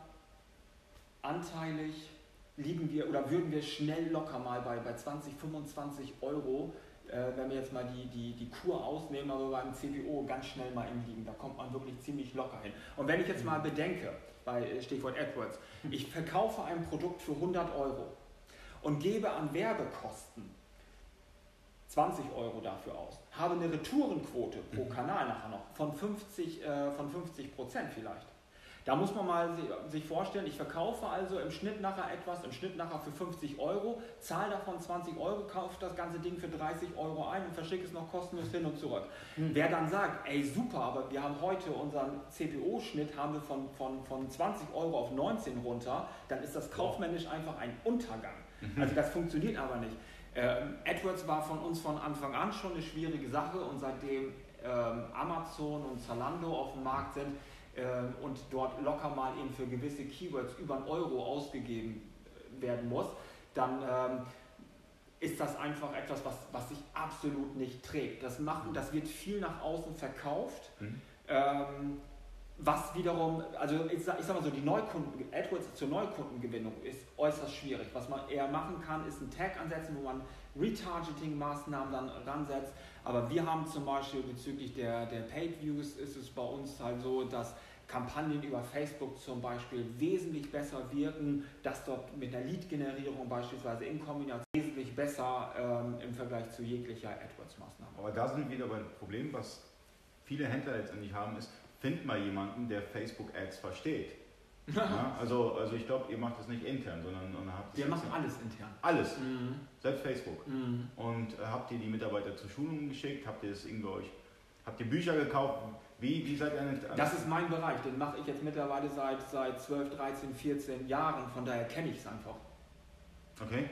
anteilig, liegen wir oder würden wir schnell locker mal bei, bei zwanzig, fünfundzwanzig Euro, wenn wir jetzt mal die, die, die Kur ausnehmen, aber beim C P O ganz schnell mal im Liegen, da kommt man wirklich ziemlich locker hin. Und wenn ich jetzt mal bedenke, bei Stichwort AdWords, ich verkaufe ein Produkt für hundert Euro und gebe an Werbekosten zwanzig Euro dafür aus, habe eine Retourenquote pro Kanal nachher noch von fünfzig Prozent vielleicht. Da muss man mal sich vorstellen, ich verkaufe also im Schnitt nachher etwas, im Schnitt nachher für fünfzig Euro, zahle davon zwanzig Euro, kaufe das ganze Ding für dreißig Euro ein und verschicke es noch kostenlos hin und zurück. Mhm. Wer dann sagt, ey super, aber wir haben heute unseren C P O-Schnitt, haben wir von, von, von zwanzig Euro auf neunzehn runter, dann ist das kaufmännisch einfach ein Untergang. Mhm. Also das funktioniert aber nicht. Ähm, AdWords war von uns von Anfang an schon eine schwierige Sache und seitdem ähm, Amazon und Zalando auf dem Markt sind, und dort locker mal eben für gewisse Keywords über einen Euro ausgegeben werden muss, dann ähm, ist das einfach etwas, was, was sich absolut nicht trägt. Das, machen, das wird viel nach außen verkauft, mhm. ähm, was wiederum, also ich sag, ich sag mal so, die Neukunden, AdWords zur Neukundengewinnung ist äußerst schwierig. Was man eher machen kann, ist einen Tag ansetzen, wo man Retargeting-Maßnahmen dann ransetzt. Aber wir haben zum Beispiel bezüglich der, der Paid Views ist es bei uns halt so, dass Kampagnen über Facebook zum Beispiel wesentlich besser wirken, dass dort mit der Lead-Generierung beispielsweise in Kombination wesentlich besser ähm, im Vergleich zu jeglicher AdWords-Maßnahme. Aber da sind wir wieder beim Problem, was viele Händler letztendlich haben, ist, find mal jemanden, der Facebook-Ads versteht. Ja, also, also ich glaube, ihr macht das nicht intern, sondern und habt wir machen alles intern. Alles? Mhm. Selbst Facebook? Mhm. Und äh, habt ihr die Mitarbeiter zu Schulungen geschickt? Habt ihr das irgendwie euch? Habt ihr Bücher gekauft? Wie, wie seid ihr an, an das ist mein Bereich, den mache ich jetzt mittlerweile seit, seit zwölf, dreizehn, vierzehn Jahren, von daher kenne ich es einfach. Okay.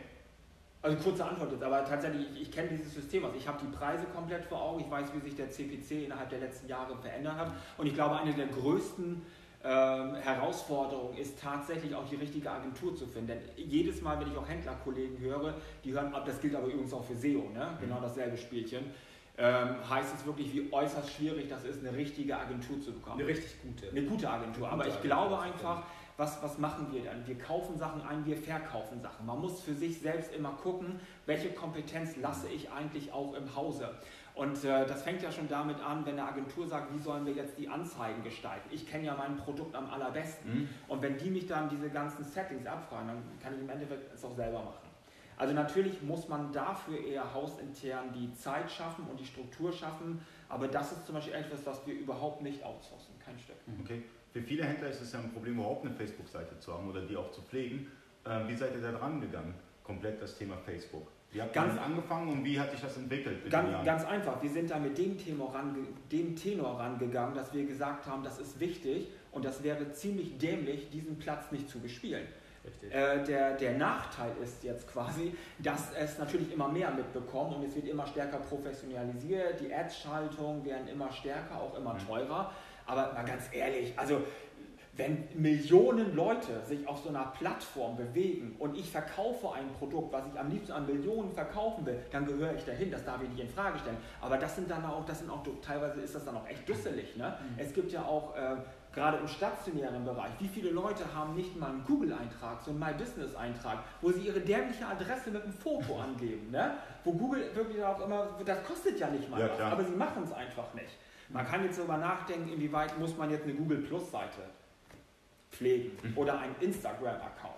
Also kurze Antwort jetzt, aber tatsächlich, ich, ich kenne dieses System, also ich habe die Preise komplett vor Augen, ich weiß, wie sich der C P C innerhalb der letzten Jahre verändert hat und ich glaube, eine der größten ähm, Herausforderungen ist tatsächlich auch die richtige Agentur zu finden, denn jedes Mal, wenn ich auch Händlerkollegen höre, die hören ab, das gilt aber übrigens auch für S E O, ne? Genau dasselbe Spielchen. Ähm, heißt es wirklich, wie äußerst schwierig das ist, eine richtige Agentur zu bekommen. Eine richtig gute. Eine gute Agentur. Eine gute aber ich Agentur glaube einfach, was, was machen wir dann? Wir kaufen Sachen ein, wir verkaufen Sachen. Man muss für sich selbst immer gucken, welche Kompetenz lasse ich eigentlich auch im Hause. Und äh, das fängt ja schon damit an, wenn eine Agentur sagt, wie sollen wir jetzt die Anzeigen gestalten? Ich kenne ja mein Produkt am allerbesten. Mhm. Und wenn die mich dann diese ganzen Settings abfragen, dann kann ich im Endeffekt es auch selber machen. Also natürlich muss man dafür eher hausintern die Zeit schaffen und die Struktur schaffen, aber das ist zum Beispiel etwas, was wir überhaupt nicht outsourcen, kein Stück. Okay. Für viele Händler ist es ja ein Problem, überhaupt eine Facebook-Seite zu haben oder die auch zu pflegen. Wie seid ihr da dran gegangen? Komplett das Thema Facebook. Wie habt ihr damit angefangen und wie hat sich das entwickelt? Ganz, ganz einfach, wir sind da mit dem Tenor, range, dem Tenor rangegangen, dass wir gesagt haben, das ist wichtig und das wäre ziemlich dämlich, diesen Platz nicht zu bespielen. Äh, der, der Nachteil ist jetzt quasi, dass es natürlich immer mehr mitbekommen und es wird immer stärker professionalisiert, die Ads-Schaltungen werden immer stärker, auch immer teurer, aber mal ganz ehrlich, also wenn Millionen Leute sich auf so einer Plattform bewegen und ich verkaufe ein Produkt, was ich am liebsten an Millionen verkaufen will, dann gehöre ich dahin, das darf ich nicht in Frage stellen, aber das sind dann auch, das sind auch, teilweise ist das dann auch echt dusselig, ne? Mhm. Es gibt ja auch... Äh, gerade im stationären Bereich, wie viele Leute haben nicht mal einen Google-Eintrag, so einen My-Business-Eintrag, wo sie ihre dämliche Adresse mit einem Foto angeben, ne? Wo Google wirklich auch immer, das kostet ja nicht mal ja, was, klar. Aber sie machen es einfach nicht. Man kann jetzt darüber nachdenken, inwieweit muss man jetzt eine Google-Plus-Seite pflegen oder einen Instagram-Account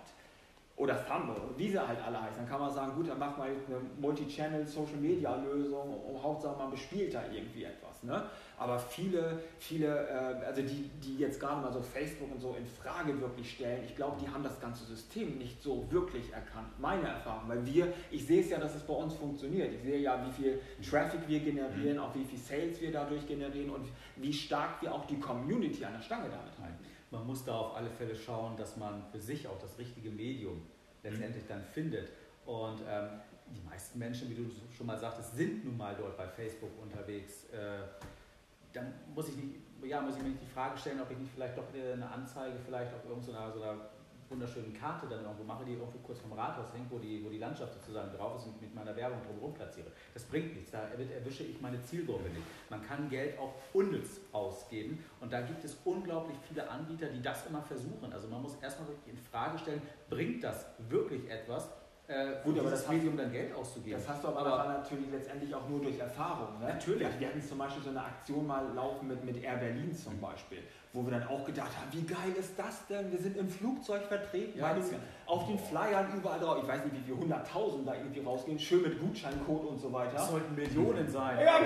oder Thumb, wie sie halt alle heißen. Dann kann man sagen, gut, dann mach mal eine Multi-Channel-Social-Media-Lösung, um, Hauptsache man bespielt da irgendwie etwas, ne? Aber viele, viele, also die, die jetzt gerade mal so Facebook und so in Frage wirklich stellen, ich glaube, die haben das ganze System nicht so wirklich erkannt, meine Erfahrung, weil wir, ich sehe es ja, dass es bei uns funktioniert, ich sehe ja, wie viel Traffic wir generieren, auch wie viel Sales wir dadurch generieren und wie stark wir auch die Community an der Stange damit halten. Man muss da auf alle Fälle schauen, dass man für sich auch das richtige Medium letztendlich dann findet und ähm, die meisten Menschen, wie du schon mal sagtest, sind nun mal dort bei Facebook unterwegs. Äh, Dann muss ich, nicht, ja, muss ich mir nicht die Frage stellen, ob ich nicht vielleicht doch eine Anzeige vielleicht auf irgendeiner so einer wunderschönen Karte dann irgendwo mache, die irgendwo kurz vom Rathaus hängt, wo die, wo die Landschaft sozusagen drauf ist und mit meiner Werbung drumherum platziere. Das bringt nichts, da erwische ich meine Zielgruppe nicht. Man kann Geld auch unnütz ausgeben und da gibt es unglaublich viele Anbieter, die das immer versuchen. Also man muss erstmal wirklich in Frage stellen, bringt das wirklich etwas? Äh, Gut, aber das Medium dann Geld auszugeben. Das hast du aber, aber natürlich letztendlich auch nur durch Erfahrung. Ne? Natürlich. Wir hatten zum Beispiel so eine Aktion mal laufen mit, mit Air Berlin zum Beispiel, wo wir dann auch gedacht haben, wie geil ist das denn? Wir sind im Flugzeug vertreten, ja, den, auf den Flyern überall drauf. Ich weiß nicht, wie viele hunderttausend da irgendwie rausgehen, schön mit Gutscheincode und so weiter. Das sollten Millionen sein. Ja,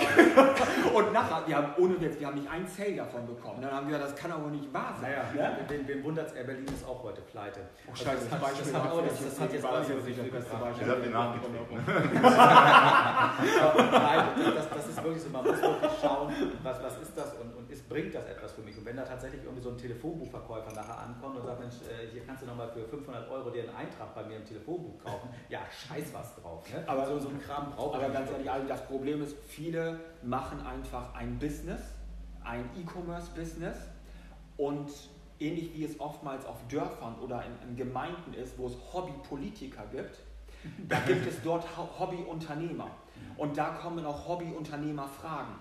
und nachher, wir haben, ohne Witz, wir haben nicht einen Sale davon bekommen. Dann haben wir gesagt, das kann aber nicht wahr sein. Naja, ne? Wem, wem wundert's, Air Berlin ist auch heute pleite. Oh, scheiße, das, das, das hat auch nicht, das hat jetzt auch nicht. Das, das ist wirklich so, man muss wirklich schauen, was, was ist das und, und ist, bringt das etwas für mich. Und wenn da tatsächlich irgendwie so ein Telefonbuchverkäufer nachher ankommt und sagt, Mensch, hier kannst du nochmal für fünfhundert Euro dir einen Eintrag bei mir im Telefonbuch kaufen, ja, scheiß was drauf. Ne? Aber so, so einen Kram braucht man. Aber ganz ehrlich, das Problem ist, viele machen einfach ein Business, ein E-Commerce-Business und ähnlich wie es oftmals auf Dörfern oder in, in Gemeinden ist, wo es Hobbypolitiker gibt, da gibt es dort Hobbyunternehmer. Und da kommen auch Hobbyunternehmer-Fragen.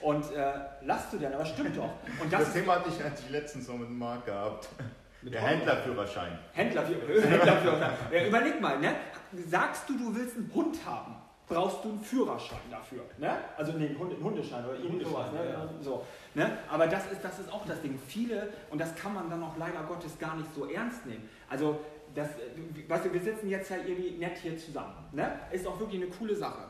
Und äh, lass du denn, aber stimmt doch. Und das, das Thema hatte ich eigentlich letztens noch mit Marc gehabt. Der Händlerführerschein. Händlerführerschein. Händlerführerschein. Ja, überleg mal, ne? Sagst du, du willst einen Hund haben, brauchst du einen Führerschein dafür. Ne? Also nee, einen, Hund, einen Hundeschein oder irgendwie sowas. Ne? Ja. So, ne? Aber das ist, das ist auch das Ding. Viele, und das kann man dann auch leider Gottes gar nicht so ernst nehmen. Also, das, weißt du, wir sitzen jetzt halt irgendwie nett hier zusammen. Ne? Ist auch wirklich eine coole Sache.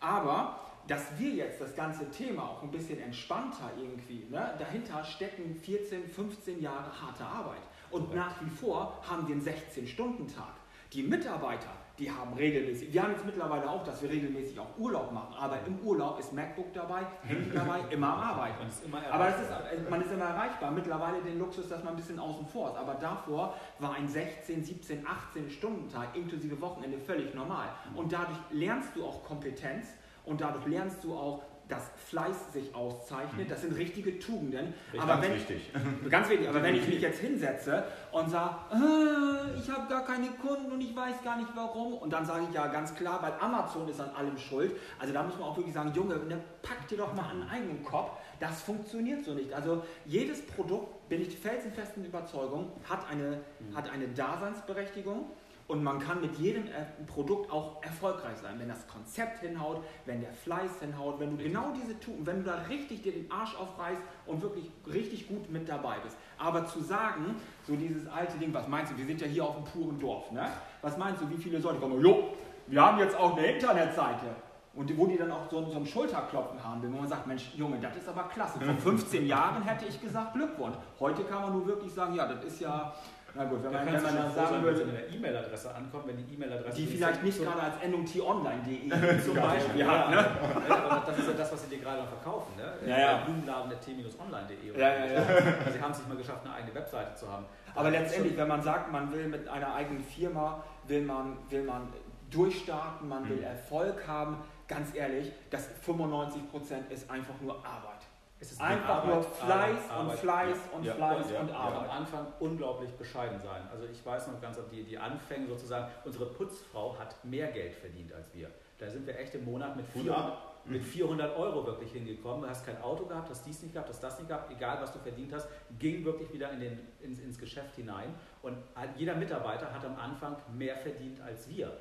Aber dass wir jetzt das ganze Thema auch ein bisschen entspannter irgendwie, ne? Dahinter stecken vierzehn, fünfzehn Jahre harte Arbeit. Und nach wie vor haben wir einen sechzehn-Stunden-Tag. Die Mitarbeiter, die haben regelmäßig, wir haben jetzt mittlerweile auch, dass wir regelmäßig auch Urlaub machen, aber im Urlaub ist MacBook dabei, Handy dabei, immer am Arbeiten. Und ist immer aber das ist, man ist immer erreichbar. Mittlerweile den Luxus, dass man ein bisschen außen vor ist. Aber davor war ein sechzehn, siebzehn, achtzehn Stunden-Tag inklusive Wochenende völlig normal. Und dadurch lernst du auch Kompetenz und dadurch lernst du auch, dass Fleiß sich auszeichnet, das sind richtige Tugenden. Ich aber ganz, wenn, wichtig. ganz wichtig. Aber wenn ich mich jetzt hinsetze und sage, äh, ich habe gar keine Kunden und ich weiß gar nicht warum, und dann sage ich ja ganz klar, weil Amazon ist an allem schuld. Also da muss man auch wirklich sagen, Junge, ne, pack dir doch mal einen eigenen Kopf. Das funktioniert so nicht. Also jedes Produkt, bin ich felsenfesten Überzeugung, hat eine, mhm. hat eine Daseinsberechtigung. Und man kann mit jedem Produkt auch erfolgreich sein, wenn das Konzept hinhaut, wenn der Fleiß hinhaut, wenn du richtig. genau diese Tugend, wenn du da richtig dir den Arsch aufreißt und wirklich richtig gut mit dabei bist. Aber zu sagen, so dieses alte Ding, was meinst du, wir sind ja hier auf dem puren Dorf, ne? Was meinst du, wie viele Leute kommen, jo, wir haben jetzt auch eine Internetseite. Und wo die dann auch so, so einen Schulterklopfen haben, wenn man sagt, Mensch, Junge, das ist aber klasse. Vor fünfzehn Jahren hätte ich gesagt, Glückwunsch. Heute kann man nur wirklich sagen, ja, das ist ja... Na gut, wenn da man, wenn man dann sagen würde, wenn der E-Mail-Adresse ankommt, wenn die E-Mail-Adresse die vielleicht nicht gerade als Endung t online punkt de zum Beispiel hat, ne? Aber das ist ja das, was sie dir gerade noch verkaufen, ne? Ja, ja. Blumenladen punkt t online punkt de. Ja, ja, ja. Also sie haben es nicht mal geschafft, eine eigene Webseite zu haben. Aber das letztendlich, wenn man sagt, man will mit einer eigenen Firma, will man, will man durchstarten, man will mhm. Erfolg haben, ganz ehrlich, das fünfundneunzig Prozent ist einfach nur Arbeit. Es ist einfach nur Fleiß Arbeit, und Fleiß ja. und ja. Fleiß ja. und Arbeit. Am Anfang unglaublich bescheiden sein. Also ich weiß noch ganz, die, die Anfänge sozusagen, unsere Putzfrau hat mehr Geld verdient als wir. Da sind wir echt im Monat mit vierhundert, mit vierhundert Euro wirklich hingekommen. Du hast kein Auto gehabt, hast dies nicht gehabt, hast das nicht gehabt. Egal, was du verdient hast, ging wirklich wieder in den, ins, ins Geschäft hinein. Und jeder Mitarbeiter hat am Anfang mehr verdient als wir.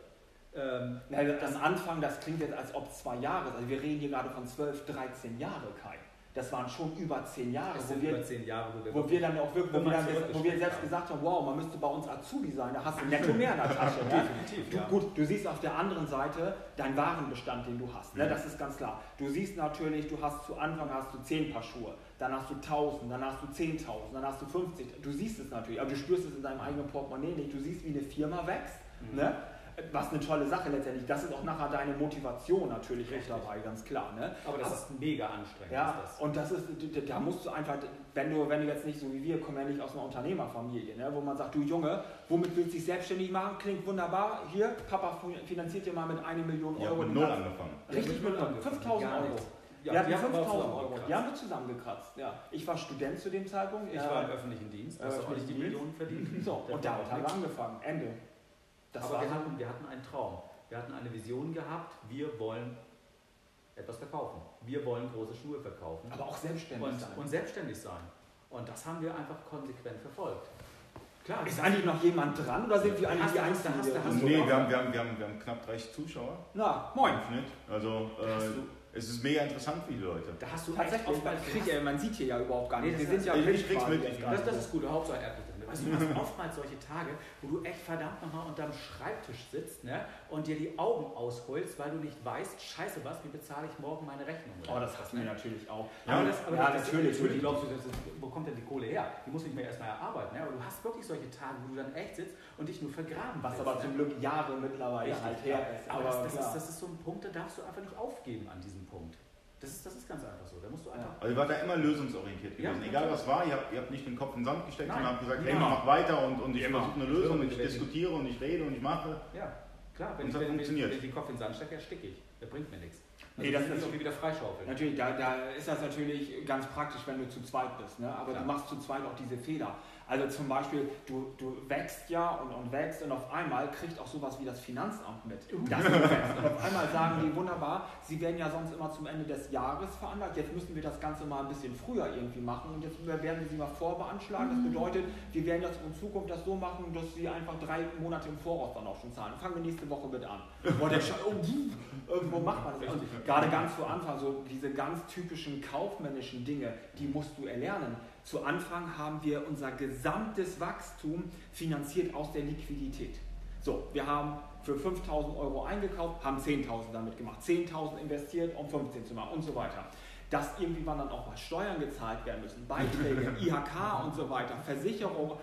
Ähm, Na, das, am Anfang, das klingt jetzt, als ob zwei Jahre. Also wir reden hier gerade von zwölf, dreizehn Jahre, Kai. Das waren schon über zehn Jahre, wo wir, über zehn Jahre wo, wir wo wir dann auch wirklich, wo, wo, wir, dann, wo wir selbst haben. gesagt haben, wow, man müsste bei uns Azubi sein, da hast du netto mehr in der Tasche. Ne? Definitiv, du, ja. Gut, du siehst auf der anderen Seite deinen Warenbestand, den du hast, ne? Ja. Das ist ganz klar. Du siehst natürlich, du hast zu Anfang hast du zehn Paar Schuhe, dann hast du tausend, dann hast du zehntausend, dann hast du fünfzig, du siehst es natürlich, aber du spürst es in deinem eigenen Portemonnaie nicht, du siehst, wie eine Firma wächst, mhm. ne? Was eine tolle Sache letztendlich. Das ist auch nachher deine Motivation natürlich auch dabei, ganz klar. Ne? Aber das, das ist mega anstrengend. Ja, ist das. Und das ist, da musst du einfach, wenn du, wenn du jetzt nicht so wie wir, kommen ja nicht aus einer Unternehmerfamilie, ne? Wo man sagt, du Junge, womit willst du dich selbstständig machen? Klingt wunderbar. Hier, Papa finanziert dir mal mit einer Million Euro. Ja, mit null angefangen. Richtig, mit fünftausend Euro. Ja, ja, die haben fünftausend Euro, die haben wir zusammengekratzt. Ja. Ich war Student zu dem Zeitpunkt. Ich äh, war im öffentlichen Dienst, hast du auch nicht die Millionen verdient. So, und da haben wir angefangen. Ende. Das Aber wir hatten, wir hatten einen Traum, wir hatten eine Vision gehabt, wir wollen etwas verkaufen, wir wollen große Schuhe verkaufen. Aber auch selbstständig und, sein. Und selbstständig sein. Und das haben wir einfach konsequent verfolgt. Klar. Ist eigentlich noch jemand dran oder sind wir eigentlich die Einzigen? Nee, wir haben, wir, haben, wir, haben, wir haben knapp dreißig Zuschauer. Na, moin. Also, äh, es ist mega interessant für die Leute. Da hast du tatsächlich, ja, man sieht hier ja überhaupt gar nicht. Nee, wir sind ja ich krieg's mit. Das, das ist gut, Hauptsache er Also du hast oftmals solche Tage, wo du echt verdammt nochmal unterm Schreibtisch sitzt, ne, und dir die Augen ausholst, weil du nicht weißt, scheiße was, wie bezahle ich morgen meine Rechnung? Oder? Oh, das hassen wir natürlich auch. Aber ja, das, aber ja das, natürlich. Das, natürlich. Glaubst du, das ist, wo kommt denn die Kohle her? Die musst du nicht mehr erstmal erarbeiten. Ne? Aber du hast wirklich solche Tage, wo du dann echt sitzt und dich nur vergraben Was willst, aber ne? zum Glück Jahre mittlerweile Richtig, halt her ist. Aber, aber das, das, ist, das ist so ein Punkt, da darfst du einfach nicht aufgeben an diesem Punkt. Das ist, das ist ganz einfach so. Da musst du einfach. Also ihr wart da immer lösungsorientiert gewesen. Ja, Egal was war, ihr habt, ihr habt nicht den Kopf in den Sand gesteckt, sondern habt gesagt, ja. hey, mach weiter und, und ich versuche eine Lösung und ich diskutiere und ich rede und ich mache. Ja, klar, wenn, und das ich, wenn, funktioniert. wenn ich den Kopf in den Sand stecke, ersticke ich. Das bringt mir nichts. Also nee, das ist irgendwie wieder freischaufeln. Natürlich, da, da ist das natürlich ganz praktisch, wenn du zu zweit bist, ne? Aber ja. du machst zu zweit auch diese Fehler. Also zum Beispiel, du, du wächst ja und, und wächst und auf einmal kriegt auch sowas wie das Finanzamt mit, dass du wächst. Und auf einmal sagen die, wunderbar, sie werden ja sonst immer zum Ende des Jahres veranlagt, jetzt müssen wir das Ganze mal ein bisschen früher irgendwie machen und jetzt werden wir sie mal vorbeanschlagen. Das bedeutet, wir werden jetzt in Zukunft das so machen, dass sie einfach drei Monate im Voraus dann auch schon zahlen. Fangen wir nächste Woche mit an. Und dann schaut, oh, irgendwo macht man das. Und gerade ganz zu Anfang, so diese ganz typischen kaufmännischen Dinge, die musst du erlernen. Zu Anfang haben wir unser gesamtes Wachstum finanziert aus der Liquidität. So, wir haben für fünftausend Euro eingekauft, haben zehntausend damit gemacht, zehntausend investiert, um fünfzehn zu machen und so weiter. Dass irgendwann dann auch mal Steuern gezahlt werden müssen, Beiträge, I H K und so weiter, Versicherung,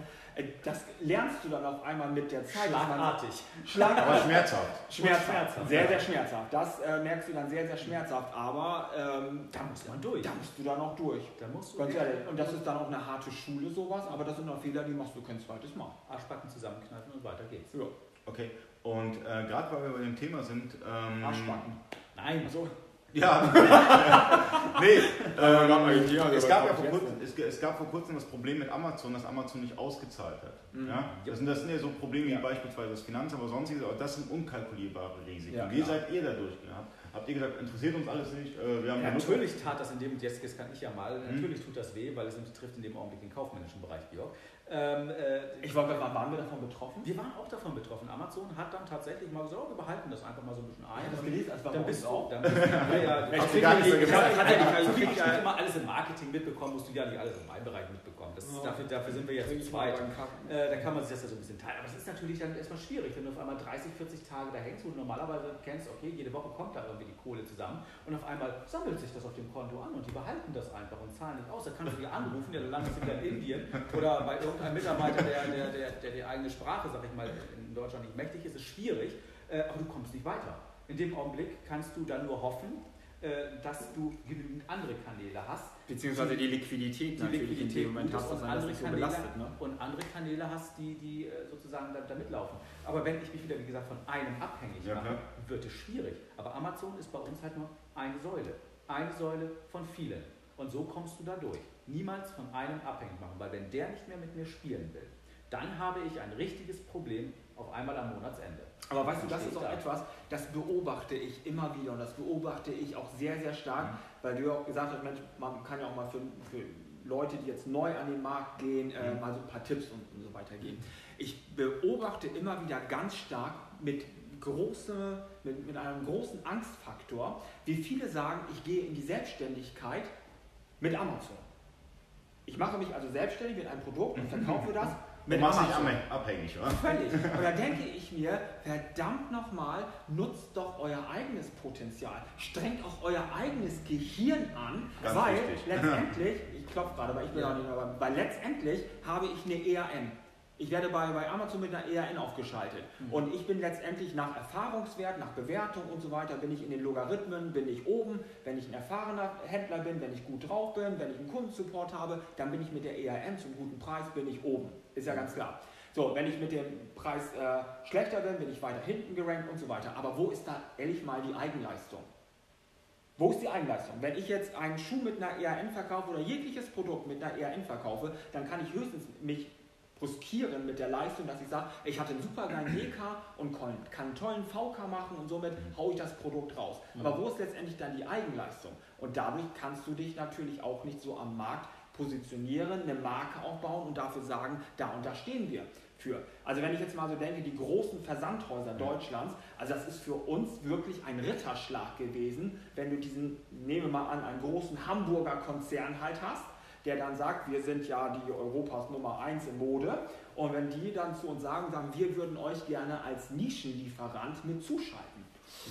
das lernst du dann auf einmal mit der Zeit. Schlagartig. Schlagartig. Aber schmerzhaft. Schmerzhaft. schmerzhaft. Sehr, sehr schmerzhaft. Das äh, merkst du dann sehr, sehr schmerzhaft, aber ähm, da muss man durch. Da musst du dann auch durch. Da musst du Ganz ehrlich. Und das ist dann auch eine harte Schule, sowas, aber das sind auch Fehler, die machst du kein zweites Mal. Arschbacken zusammenkneifen und weiter geht's. Ja. Okay, und äh, gerade weil wir bei dem Thema sind. Ähm, Arschbacken. Nein, so. Ja, nee, ähm, es, gab ja vor kurzem, es, es gab vor kurzem das Problem mit Amazon, dass Amazon nicht ausgezahlt hat. Mhm. Ja? Das, sind, das sind ja so Probleme wie ja. beispielsweise das Finanz, aber sonstiges, aber das sind unkalkulierbare Risiken. Ja, wie klar. seid ihr da durchgegangen? Habt ihr gesagt, interessiert uns alles nicht? Wir haben ja, natürlich Lust. Tat das in dem, jetzt kann ich ja mal, mhm. natürlich tut das weh, weil es betrifft in dem Augenblick den kaufmännischen Bereich, Georg. Ähm, äh, ich war, waren wir davon betroffen? Wir waren auch davon betroffen. Amazon hat dann tatsächlich mal gesagt, wir behalten das einfach mal so ein bisschen ein. Das gelesen, also dann bist du auch. Dann bist du, ja, ja, ich kriege ja immer alles im Marketing mitbekommen, musst du ja nicht alles im Weinbereich mitbekommen. Das ist, dafür, dafür sind wir jetzt zu zweit. Äh, da kann man sich das ja so ein bisschen teilen. Aber es ist natürlich dann erstmal schwierig, wenn du auf einmal dreißig, vierzig Tage da hängst, wo du normalerweise kennst, okay, jede Woche kommt da irgendwie die Kohle zusammen und auf einmal sammelt sich das auf dem Konto an und die behalten das einfach und zahlen nicht aus. Da kannst du dir anrufen, ja, du landest wieder in Indien oder bei irgendein Mitarbeiter, der, der, der, der die eigene Sprache, sag ich mal, in Deutschland nicht mächtig ist, ist schwierig, äh, aber du kommst nicht weiter. In dem Augenblick kannst du dann nur hoffen, äh, dass du genügend andere Kanäle hast. Beziehungsweise die, die Liquidität, die natürlich Liquidität in dem Moment hast, dass man das nicht so belastet, ne? Und andere Kanäle hast, die, die sozusagen da, da mitlaufen. Aber wenn ich mich wieder, wie gesagt, von einem abhängig mache, ja, wird es schwierig. Aber Amazon ist bei uns halt nur eine Säule. Eine Säule von vielen. Und so kommst du da durch. Niemals von einem abhängig machen, weil wenn der nicht mehr mit mir spielen will, dann habe ich ein richtiges Problem auf einmal am Monatsende. Aber weißt du, das ist auch etwas, das beobachte ich immer wieder und das beobachte ich auch sehr, sehr stark, mhm. weil du ja auch gesagt hast, Mensch, man kann ja auch mal für, für Leute, die jetzt neu an den Markt gehen, mhm. äh, mal so ein paar Tipps und, und so weiter geben. Ich beobachte immer wieder ganz stark mit große, mit, mit einem großen Angstfaktor, wie viele sagen, ich gehe in die Selbstständigkeit mit Amazon. Ich mache mich also selbstständig mit einem Produkt und verkaufe das mit Amazon. Du machst dich abhängig, oder? Völlig. Und da denke ich mir, verdammt nochmal, nutzt doch euer eigenes Potenzial. Strengt auch euer eigenes Gehirn an, ganz weil richtig. letztendlich, ich klopfe gerade, aber ich bin ja. auch nicht mehr dabei, weil letztendlich habe ich eine E A N. Ich werde bei, bei Amazon mit einer E A N aufgeschaltet mhm. und ich bin letztendlich nach Erfahrungswert, nach Bewertung und so weiter, bin ich in den Logarithmen, bin ich oben, wenn ich ein erfahrener Händler bin, wenn ich gut drauf bin, wenn ich einen Kundensupport habe, dann bin ich mit der E A N zum guten Preis, bin ich oben, ist ja ganz klar. So, wenn ich mit dem Preis äh, schlechter bin, bin ich weiter hinten gerankt und so weiter, aber wo ist da ehrlich mal die Eigenleistung? Wo ist die Eigenleistung? Wenn ich jetzt einen Schuh mit einer E A N verkaufe oder jegliches Produkt mit einer E A N verkaufe, dann kann ich höchstens mich riskieren mit der Leistung, dass ich sage, ich hatte einen super geilen D K und kann einen tollen V K machen und somit haue ich das Produkt raus. Aber wo ist letztendlich dann die Eigenleistung? Und dadurch kannst du dich natürlich auch nicht so am Markt positionieren, eine Marke aufbauen und dafür sagen, da und da stehen wir für. Also wenn ich jetzt mal so denke, die großen Versandhäuser Deutschlands, also das ist für uns wirklich ein Ritterschlag gewesen, wenn du diesen, nehmen wir mal an, einen großen Hamburger Konzern halt hast, der dann sagt, wir sind ja die Europas Nummer eins in Mode. Und wenn die dann zu uns sagen, sagen wir würden euch gerne als Nischenlieferant mit zuschalten, mhm.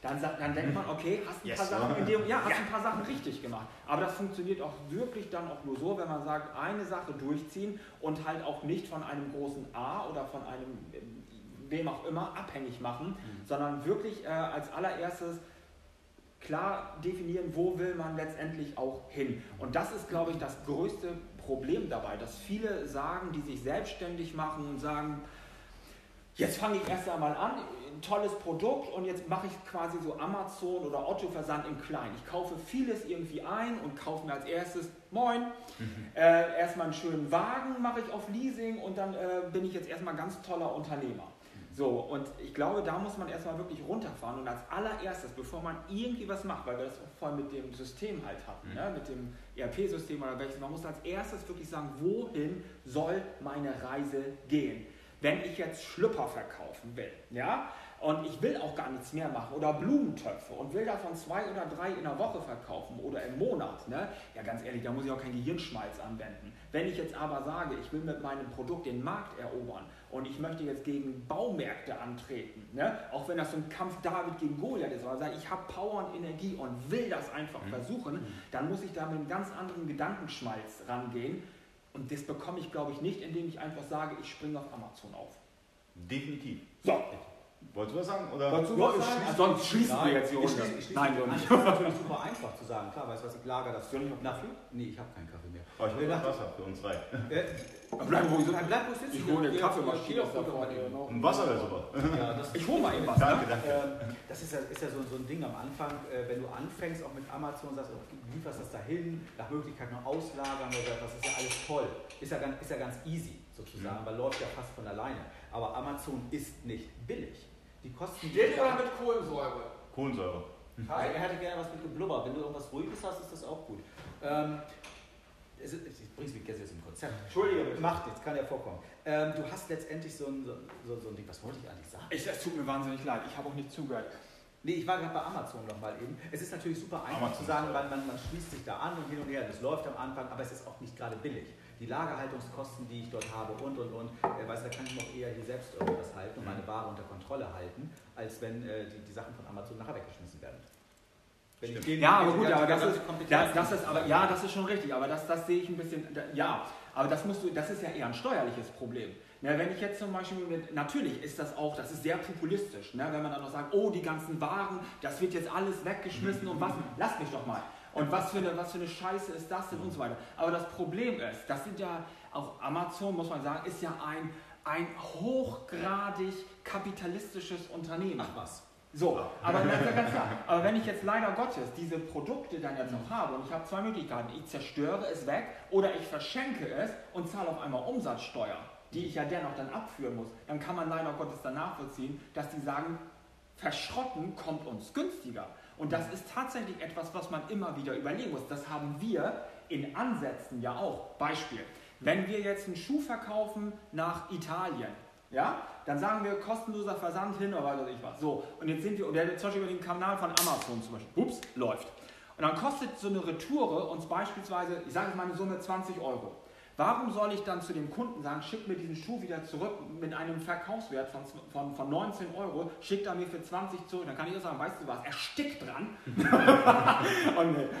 dann, dann denkt man, okay, hast ein yes, paar Sachen in dem, ja, hast ja. ein paar Sachen richtig gemacht. Aber das funktioniert auch wirklich dann auch nur so, wenn man sagt, eine Sache durchziehen und halt auch nicht von einem großen A oder von einem wem auch immer abhängig machen, mhm. sondern wirklich äh, als allererstes klar definieren, wo will man letztendlich auch hin. Und das ist, glaube ich, das größte Problem dabei, dass viele sagen, die sich selbstständig machen und sagen, jetzt fange ich erst einmal an, ein tolles Produkt und jetzt mache ich quasi so Amazon oder Otto Versand im Kleinen. Ich kaufe vieles irgendwie ein und kaufe mir als erstes, moin, mhm. äh, erstmal einen schönen Wagen mache ich auf Leasing und dann äh, bin ich jetzt erstmal ganz toller Unternehmer. So, und ich glaube, da muss man erstmal wirklich runterfahren und als allererstes, bevor man irgendwie was macht, weil wir das auch vorhin mit dem System halt hatten, mhm. ne? mit dem E R P-System oder welches, man muss als erstes wirklich sagen, wohin soll meine Reise gehen? Wenn ich jetzt Schlüpper verkaufen will, ja, und ich will auch gar nichts mehr machen oder Blumentöpfe und will davon zwei oder drei in der Woche verkaufen oder im Monat, ne? Ja, ganz ehrlich, da muss ich auch keinen Gehirnschmalz anwenden. Wenn ich jetzt aber sage, ich will mit meinem Produkt den Markt erobern und ich möchte jetzt gegen Baumärkte antreten, ne? Auch wenn das so ein Kampf David gegen Goliath ist, aber sage, ich habe Power und Energie und will das einfach mhm. versuchen, dann muss ich da mit einem ganz anderen Gedankenschmalz rangehen. Und das bekomme ich, glaube ich, nicht, indem ich einfach sage, ich springe auf Amazon auf. Definitiv. So. Wolltest du was sagen? Oder? Wolltest du was sagen? Sonst schließen wir jetzt die Runde. Nein, das ist natürlich super einfach zu sagen. Klar, weißt du was, ich lager das. Soll ich noch Kaffee? Nee, ich habe keinen Kaffee mehr. Aber ich will Wasser für uns drei. Bleib ruhig sitzen. Ich hole eine Kaffeemaschine. Ein Wasser oder sowas. Ich hole mal eben was. Danke, danke. Das ist ja so ein Ding am Anfang, wenn du anfängst, auch mit Amazon, sagst, lieferst das dahin, nach Möglichkeit noch auslagern oder das ist ja alles toll. Ist ja ganz easy sozusagen, weil läuft ja fast von alleine. Aber Amazon ist nicht billig. Die Kosten. Geht ja mit Kohlensäure. Kohlensäure. Hi. Er hätte gerne was mit Geblubber. Wenn du irgendwas Ruhiges hast, ist das auch gut. Ähm, es ist, ich bring's mich jetzt im Konzept. Entschuldige bitte. Macht nichts, kann ja vorkommen. Ähm, du hast letztendlich so ein, so, so ein Ding. Was wollte ich eigentlich sagen? Es tut mir wahnsinnig leid. Ich habe auch nicht zugehört. Nee, ich war gerade bei Amazon nochmal eben. Es ist natürlich super einfach Amazon zu sagen, weil man, man schließt sich da an und hin und her. Das läuft am Anfang, aber es ist auch nicht gerade billig. Die Lagerhaltungskosten, die ich dort habe und, und, und, äh, weißt du, da kann ich noch eher hier selbst irgendwas halten und meine Ware unter Kontrolle halten, als wenn äh, die, die Sachen von Amazon nachher weggeschmissen werden. Wenn ich ja, aber gut, aber das, das, das, das ist, aber, ja, das ist schon richtig, aber das, das sehe ich ein bisschen, da, ja, aber das musst du, das ist ja eher ein steuerliches Problem. Na, wenn ich jetzt zum Beispiel, mit, natürlich ist das auch, das ist sehr populistisch, ne, wenn man dann noch sagt, oh, die ganzen Waren, das wird jetzt alles weggeschmissen und was, lass mich doch mal. Und was für, eine, was für eine Scheiße ist das denn und so weiter. Aber das Problem ist, das sind ja auch Amazon, muss man sagen, ist ja ein, ein hochgradig kapitalistisches Unternehmen. Ach was. So, aber das ist ja ganz klar. Aber wenn ich jetzt leider Gottes diese Produkte dann jetzt noch habe und ich habe zwei Möglichkeiten, ich zerstöre es weg oder ich verschenke es und zahle auf einmal Umsatzsteuer, die ich ja dennoch dann abführen muss, dann kann man leider Gottes dann nachvollziehen, dass die sagen, verschrotten kommt uns günstiger. Und das ist tatsächlich etwas, was man immer wieder überlegen muss. Das haben wir in Ansätzen ja auch. Beispiel, wenn wir jetzt einen Schuh verkaufen nach Italien, ja, dann sagen wir kostenloser Versand hin oder weiß ich was. So, und jetzt sind wir, oder zum Beispiel über den Kanal von Amazon zum Beispiel, ups, läuft. Und dann kostet so eine Retoure uns beispielsweise, ich sage jetzt mal eine Summe zwanzig Euro. Warum soll ich dann zu dem Kunden sagen, schick mir diesen Schuh wieder zurück mit einem Verkaufswert von, von, von neunzehn Euro, schickt er mir für zwanzig zurück, dann kann ich auch sagen, weißt du was, erstickt dran. Und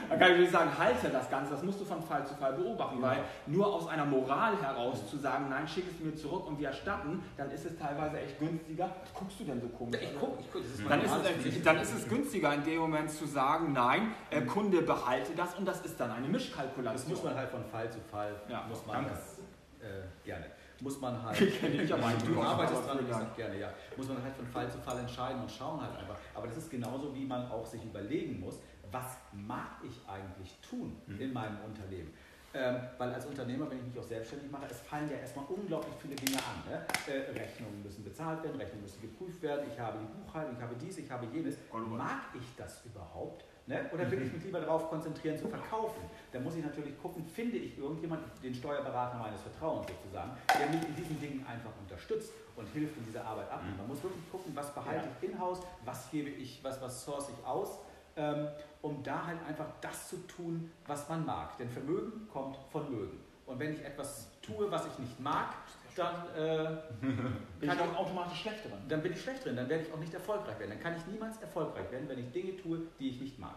dann kann ich nicht sagen, halte das Ganze, das musst du von Fall zu Fall beobachten, ja. Weil nur aus einer Moral heraus zu sagen, nein, schick es mir zurück und wir erstatten, dann ist es teilweise echt günstiger. Was guckst du denn so komisch? Ich guck, ich guck, das ist dann, ist es, dann ist es günstiger in dem Moment zu sagen, nein, äh, Kunde, behalte das und das ist dann eine Mischkalkulation. Das muss man halt von Fall zu Fall ja. muss Man das, äh, gerne. Muss man halt, ich ja, du arbeitest dran, ich sag gerne, ja. Muss man halt von Fall zu Fall entscheiden und schauen halt einfach. Aber das ist genauso, wie man auch sich überlegen muss, was mag ich eigentlich tun in meinem Unternehmen? Ähm, weil als Unternehmer, wenn ich mich auch selbstständig mache, es fallen ja erstmal unglaublich viele Dinge an. Ne? Äh, Rechnungen müssen bezahlt werden, Rechnungen müssen geprüft werden, ich habe die Buchhaltung, ich habe dies, ich habe jenes. Mag ich das überhaupt? Ne? Oder will ich mich lieber darauf konzentrieren zu verkaufen? Dann muss ich natürlich gucken, finde ich irgendjemanden, den Steuerberater meines Vertrauens sozusagen, der mich in diesen Dingen einfach unterstützt und hilft in dieser Arbeit ab. Mhm. Man muss wirklich gucken, was behalte ja. ich in-house, was gebe ich, was, was source ich aus, ähm, um da halt einfach das zu tun, was man mag. Denn Vermögen kommt von Mögen. Und wenn ich etwas tue, was ich nicht mag, dann äh, bin kann ich auch automatisch schlecht drin. Dann bin ich schlecht drin, dann werde ich auch nicht erfolgreich werden. Dann kann ich niemals erfolgreich werden, wenn ich Dinge tue, die ich nicht mag.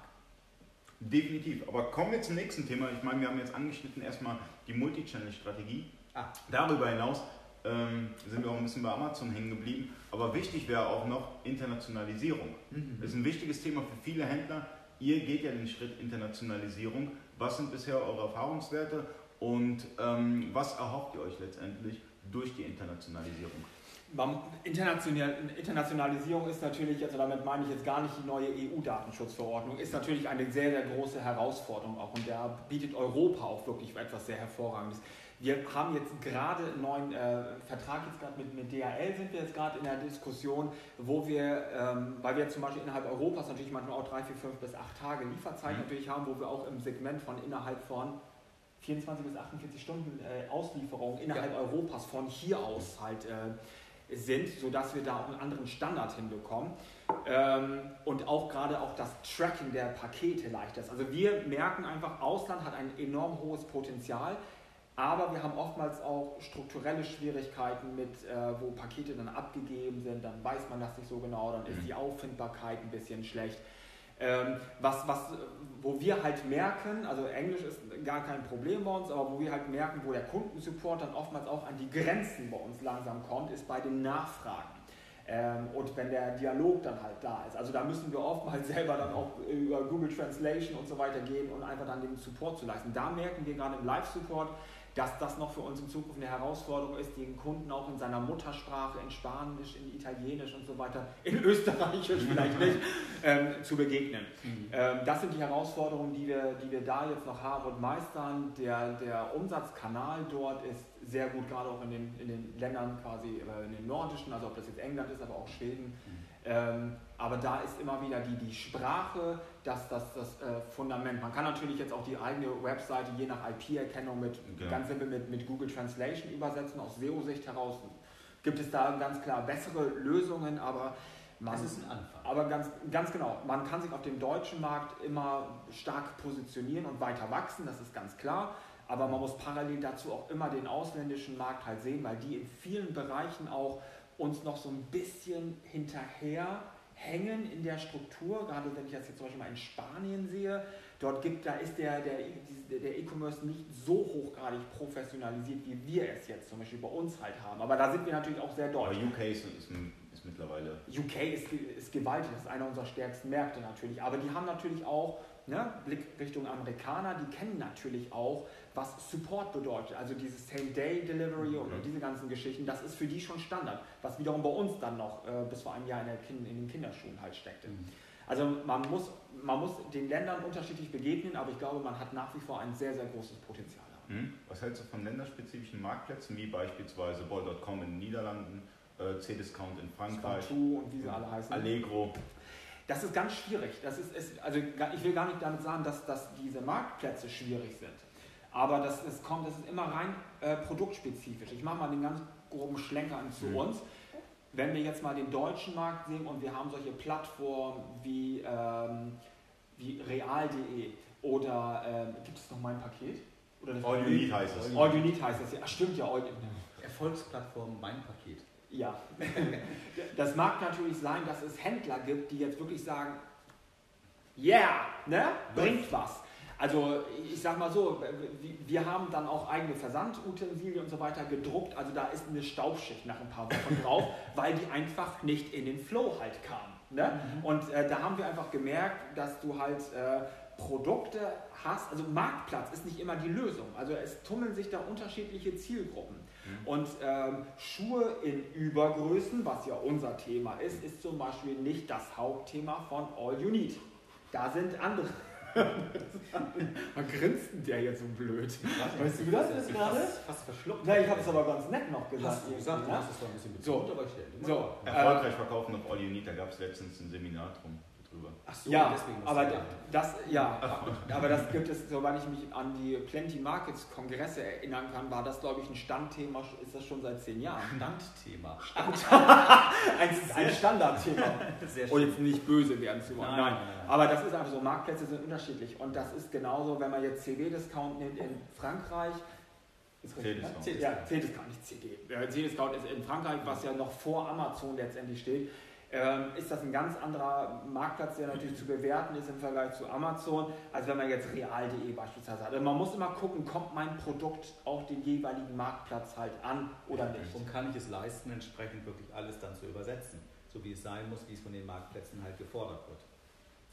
Definitiv. Aber kommen wir zum nächsten Thema. Ich meine, wir haben jetzt angeschnitten erstmal die Multichannel-Strategie. Ah. Darüber hinaus ähm, sind wir auch ein bisschen bei Amazon hängen geblieben. Aber wichtig wäre auch noch Internationalisierung. Mhm. Das ist ein wichtiges Thema für viele Händler. Ihr geht ja den Schritt Internationalisierung. Was sind bisher eure Erfahrungswerte und ähm, was erhofft ihr euch letztendlich durch die Internationalisierung? International, Internationalisierung ist natürlich, also damit meine ich jetzt gar nicht die neue E U-Datenschutzverordnung, ist natürlich eine sehr, sehr große Herausforderung auch und da bietet Europa auch wirklich etwas sehr Hervorragendes. Wir haben jetzt gerade einen neuen äh, Vertrag, jetzt gerade mit, mit D H L sind wir jetzt gerade in der Diskussion, wo wir, ähm, weil wir zum Beispiel innerhalb Europas natürlich manchmal auch drei, vier, fünf bis acht Tage Lieferzeit mhm. natürlich haben, wo wir auch im Segment von innerhalb von vierundzwanzig bis achtundvierzig Stunden äh, Auslieferung innerhalb ja. Europas von hier aus halt äh, sind, sodass wir da auch einen anderen Standard hinbekommen ähm, und auch gerade auch das Tracking der Pakete leichter ist. Also wir merken einfach, Ausland hat ein enorm hohes Potenzial, aber wir haben oftmals auch strukturelle Schwierigkeiten mit, äh, wo Pakete dann abgegeben sind, dann weiß man das nicht so genau, dann ist die Auffindbarkeit ein bisschen schlecht. Ähm, was, was, wo wir halt merken, also Englisch ist gar kein Problem bei uns, aber wo wir halt merken, wo der Kundensupport dann oftmals auch an die Grenzen bei uns langsam kommt, ist bei den Nachfragen. Ähm, und wenn der Dialog dann halt da ist. Also da müssen wir oftmals selber dann auch über Google Translation und so weiter gehen und einfach dann den Support zu leisten. Da merken wir gerade im Live-Support, dass das noch für uns in Zukunft eine Herausforderung ist, den Kunden auch in seiner Muttersprache, in Spanisch, in Italienisch und so weiter, in Österreichisch vielleicht nicht, ähm, zu begegnen. Mhm. Ähm, das sind die Herausforderungen, die wir, die wir da jetzt noch haben und meistern. Der, der Umsatzkanal dort ist sehr gut, gerade auch in den, in den Ländern quasi, in den nordischen, also ob das jetzt England ist, aber auch Schweden. Mhm. Ähm, aber da ist immer wieder die, die Sprache, das, das, das äh, Fundament. Man kann natürlich jetzt auch die eigene Webseite je nach I P-Erkennung mit, okay. ganz simpel mit, mit Google Translation übersetzen, aus S E O-Sicht heraus. Gibt es da ganz klar bessere Lösungen, aber man, das ist ein Anfang. Aber ganz, ganz genau, man kann sich auf dem deutschen Markt immer stark positionieren und weiter wachsen, das ist ganz klar. Aber man muss parallel dazu auch immer den ausländischen Markt halt sehen, weil die in vielen Bereichen auch uns noch so ein bisschen hinterher hängen in der Struktur, gerade wenn ich das jetzt zum Beispiel mal in Spanien sehe, dort gibt, da ist der, der, der E-Commerce nicht so hochgradig professionalisiert, wie wir es jetzt zum Beispiel bei uns halt haben, aber da sind wir natürlich auch sehr deutsch. Aber U K ist, ist, ist mittlerweile... U K ist, ist gewaltig, das ist einer unserer stärksten Märkte natürlich, aber die haben natürlich auch, ne, Blick Richtung Amerikaner, die kennen natürlich auch, was Support bedeutet, also dieses Same-Day-Delivery und mhm. diese ganzen Geschichten, das ist für die schon Standard, was wiederum bei uns dann noch äh, bis vor einem Jahr in, der kind, in den Kinderschuhen halt steckte. Mhm. Also man muss, man muss den Ländern unterschiedlich begegnen, aber ich glaube, man hat nach wie vor ein sehr, sehr großes Potenzial. Mhm. Was hältst du von länderspezifischen Marktplätzen, wie beispielsweise Bol Punkt com in den Niederlanden, äh, C-Discount in Frankreich, Spartoo und wie sie alle heißen, Allegro? Das ist ganz schwierig. Das ist, ist, also ich will gar nicht damit sagen, dass, dass diese Marktplätze schwierig sind. Aber das ist, kommt, das ist immer rein äh, produktspezifisch. Ich mache mal den ganz groben Schlenker zu mhm. uns. Wenn wir jetzt mal den deutschen Markt sehen und wir haben solche Plattformen wie, ähm, wie real punkt de oder ähm, gibt es noch mein Paket? Oder das All You Need heißt das. All You Need heißt das. Ja, stimmt ja. All, Erfolgsplattform Mein Paket. Ja. Das mag natürlich sein, dass es Händler gibt, die jetzt wirklich sagen, yeah, ne? Bringt was. Also ich sag mal so, wir haben dann auch eigene Versandutensilien und so weiter gedruckt, also da ist eine Staubschicht nach ein paar Wochen drauf, weil die einfach nicht in den Flow halt kamen. Ne? Mhm. Und äh, da haben wir einfach gemerkt, dass du halt äh, Produkte hast, also Marktplatz ist nicht immer die Lösung, also es tummeln sich da unterschiedliche Zielgruppen. Mhm. Und ähm, Schuhe in Übergrößen, was ja unser Thema ist, ist zum Beispiel nicht das Hauptthema von All You Need. Da sind andere... Man grinst der jetzt so blöd. Was, weißt du, das ist gerade? Fast, fast verschluckt. Na, ich habe es aber ganz nett noch gesagt. Hast du gesagt, du hast es doch ein bisschen betont, so. Aber ich stelle so. Erfolgreich verkaufen auf All You Need, da gab es letztens ein Seminar drum, drüber. Ach so, ja, deswegen aber das, das, ja, ach, aber das gibt es, soweit ich mich an die Plenty Markets Kongresse erinnern kann, war das, glaube ich, ein Standthema, ist das schon seit zehn Jahren. Standthema. Standthema. ein ein Standardthema. Und oh, jetzt nicht böse werden zu wollen. Nein, nein. Nein. Aber das ist einfach so, Marktplätze sind unterschiedlich. Und das ist genauso, wenn man jetzt C D-Discount nimmt in Frankreich. C-Discount. Ja, C-Discount, nicht C D. C-Discount ist in Frankreich, was ja noch vor Amazon letztendlich steht. Ähm, ist das ein ganz anderer Marktplatz, der natürlich zu bewerten ist im Vergleich zu Amazon, als wenn man jetzt real punkt de beispielsweise hat. Also man muss immer gucken, kommt mein Produkt auf den jeweiligen Marktplatz halt an oder ja, nicht. Und kann ich es leisten, entsprechend wirklich alles dann zu übersetzen, so wie es sein muss, wie es von den Marktplätzen halt gefordert wird.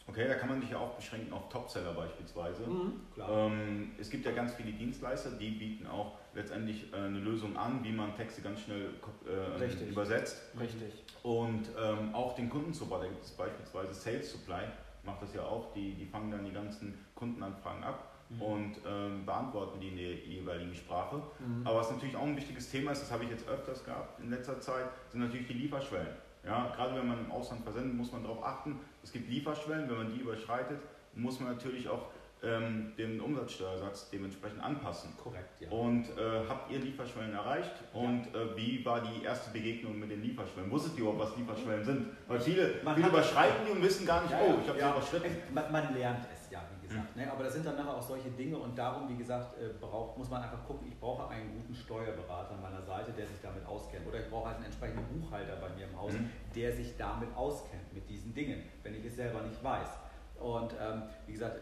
Okay, da kann man sich ja auch beschränken auf Topseller beispielsweise. Mhm, klar. Ähm, es gibt ja ganz viele Dienstleister, die bieten auch letztendlich eine Lösung an, wie man Texte ganz schnell äh, Richtig. übersetzt. Richtig. Und ähm, auch den Kundensupport, da gibt es beispielsweise Sales Supply, macht das ja auch, die, die fangen dann die ganzen Kundenanfragen ab mhm. und ähm, beantworten die in der jeweiligen Sprache. Mhm. Aber was natürlich auch ein wichtiges Thema ist, das habe ich jetzt öfters gehabt in letzter Zeit, sind natürlich die Lieferschwellen. Ja, gerade wenn man im Ausland versendet, muss man darauf achten, es gibt Lieferschwellen, wenn man die überschreitet, muss man natürlich auch ähm, den Umsatzsteuersatz dementsprechend anpassen. Korrekt, ja. Und äh, habt ihr Lieferschwellen erreicht? Ja. Und äh, wie war die erste Begegnung mit den Lieferschwellen? Wusstet ihr überhaupt, was Lieferschwellen sind? Weil viele, viele überschreiten die und wissen gar nicht, ja, oh, ich habe ja, sie überschritten. Man, man lernt es ja, wie gesagt. Mhm. Ne? Aber das sind dann nachher auch solche Dinge und darum, wie gesagt, äh, braucht, muss man einfach gucken, ich brauche einen guten Steuerberater an meiner Seite, der sich damit auskennt. Oder ich brauche halt einen entsprechenden Buchhalter bei mir im Haus, mhm. der sich damit auskennt, mit diesen Dingen, wenn ich es selber nicht weiß. Und ähm, wie gesagt,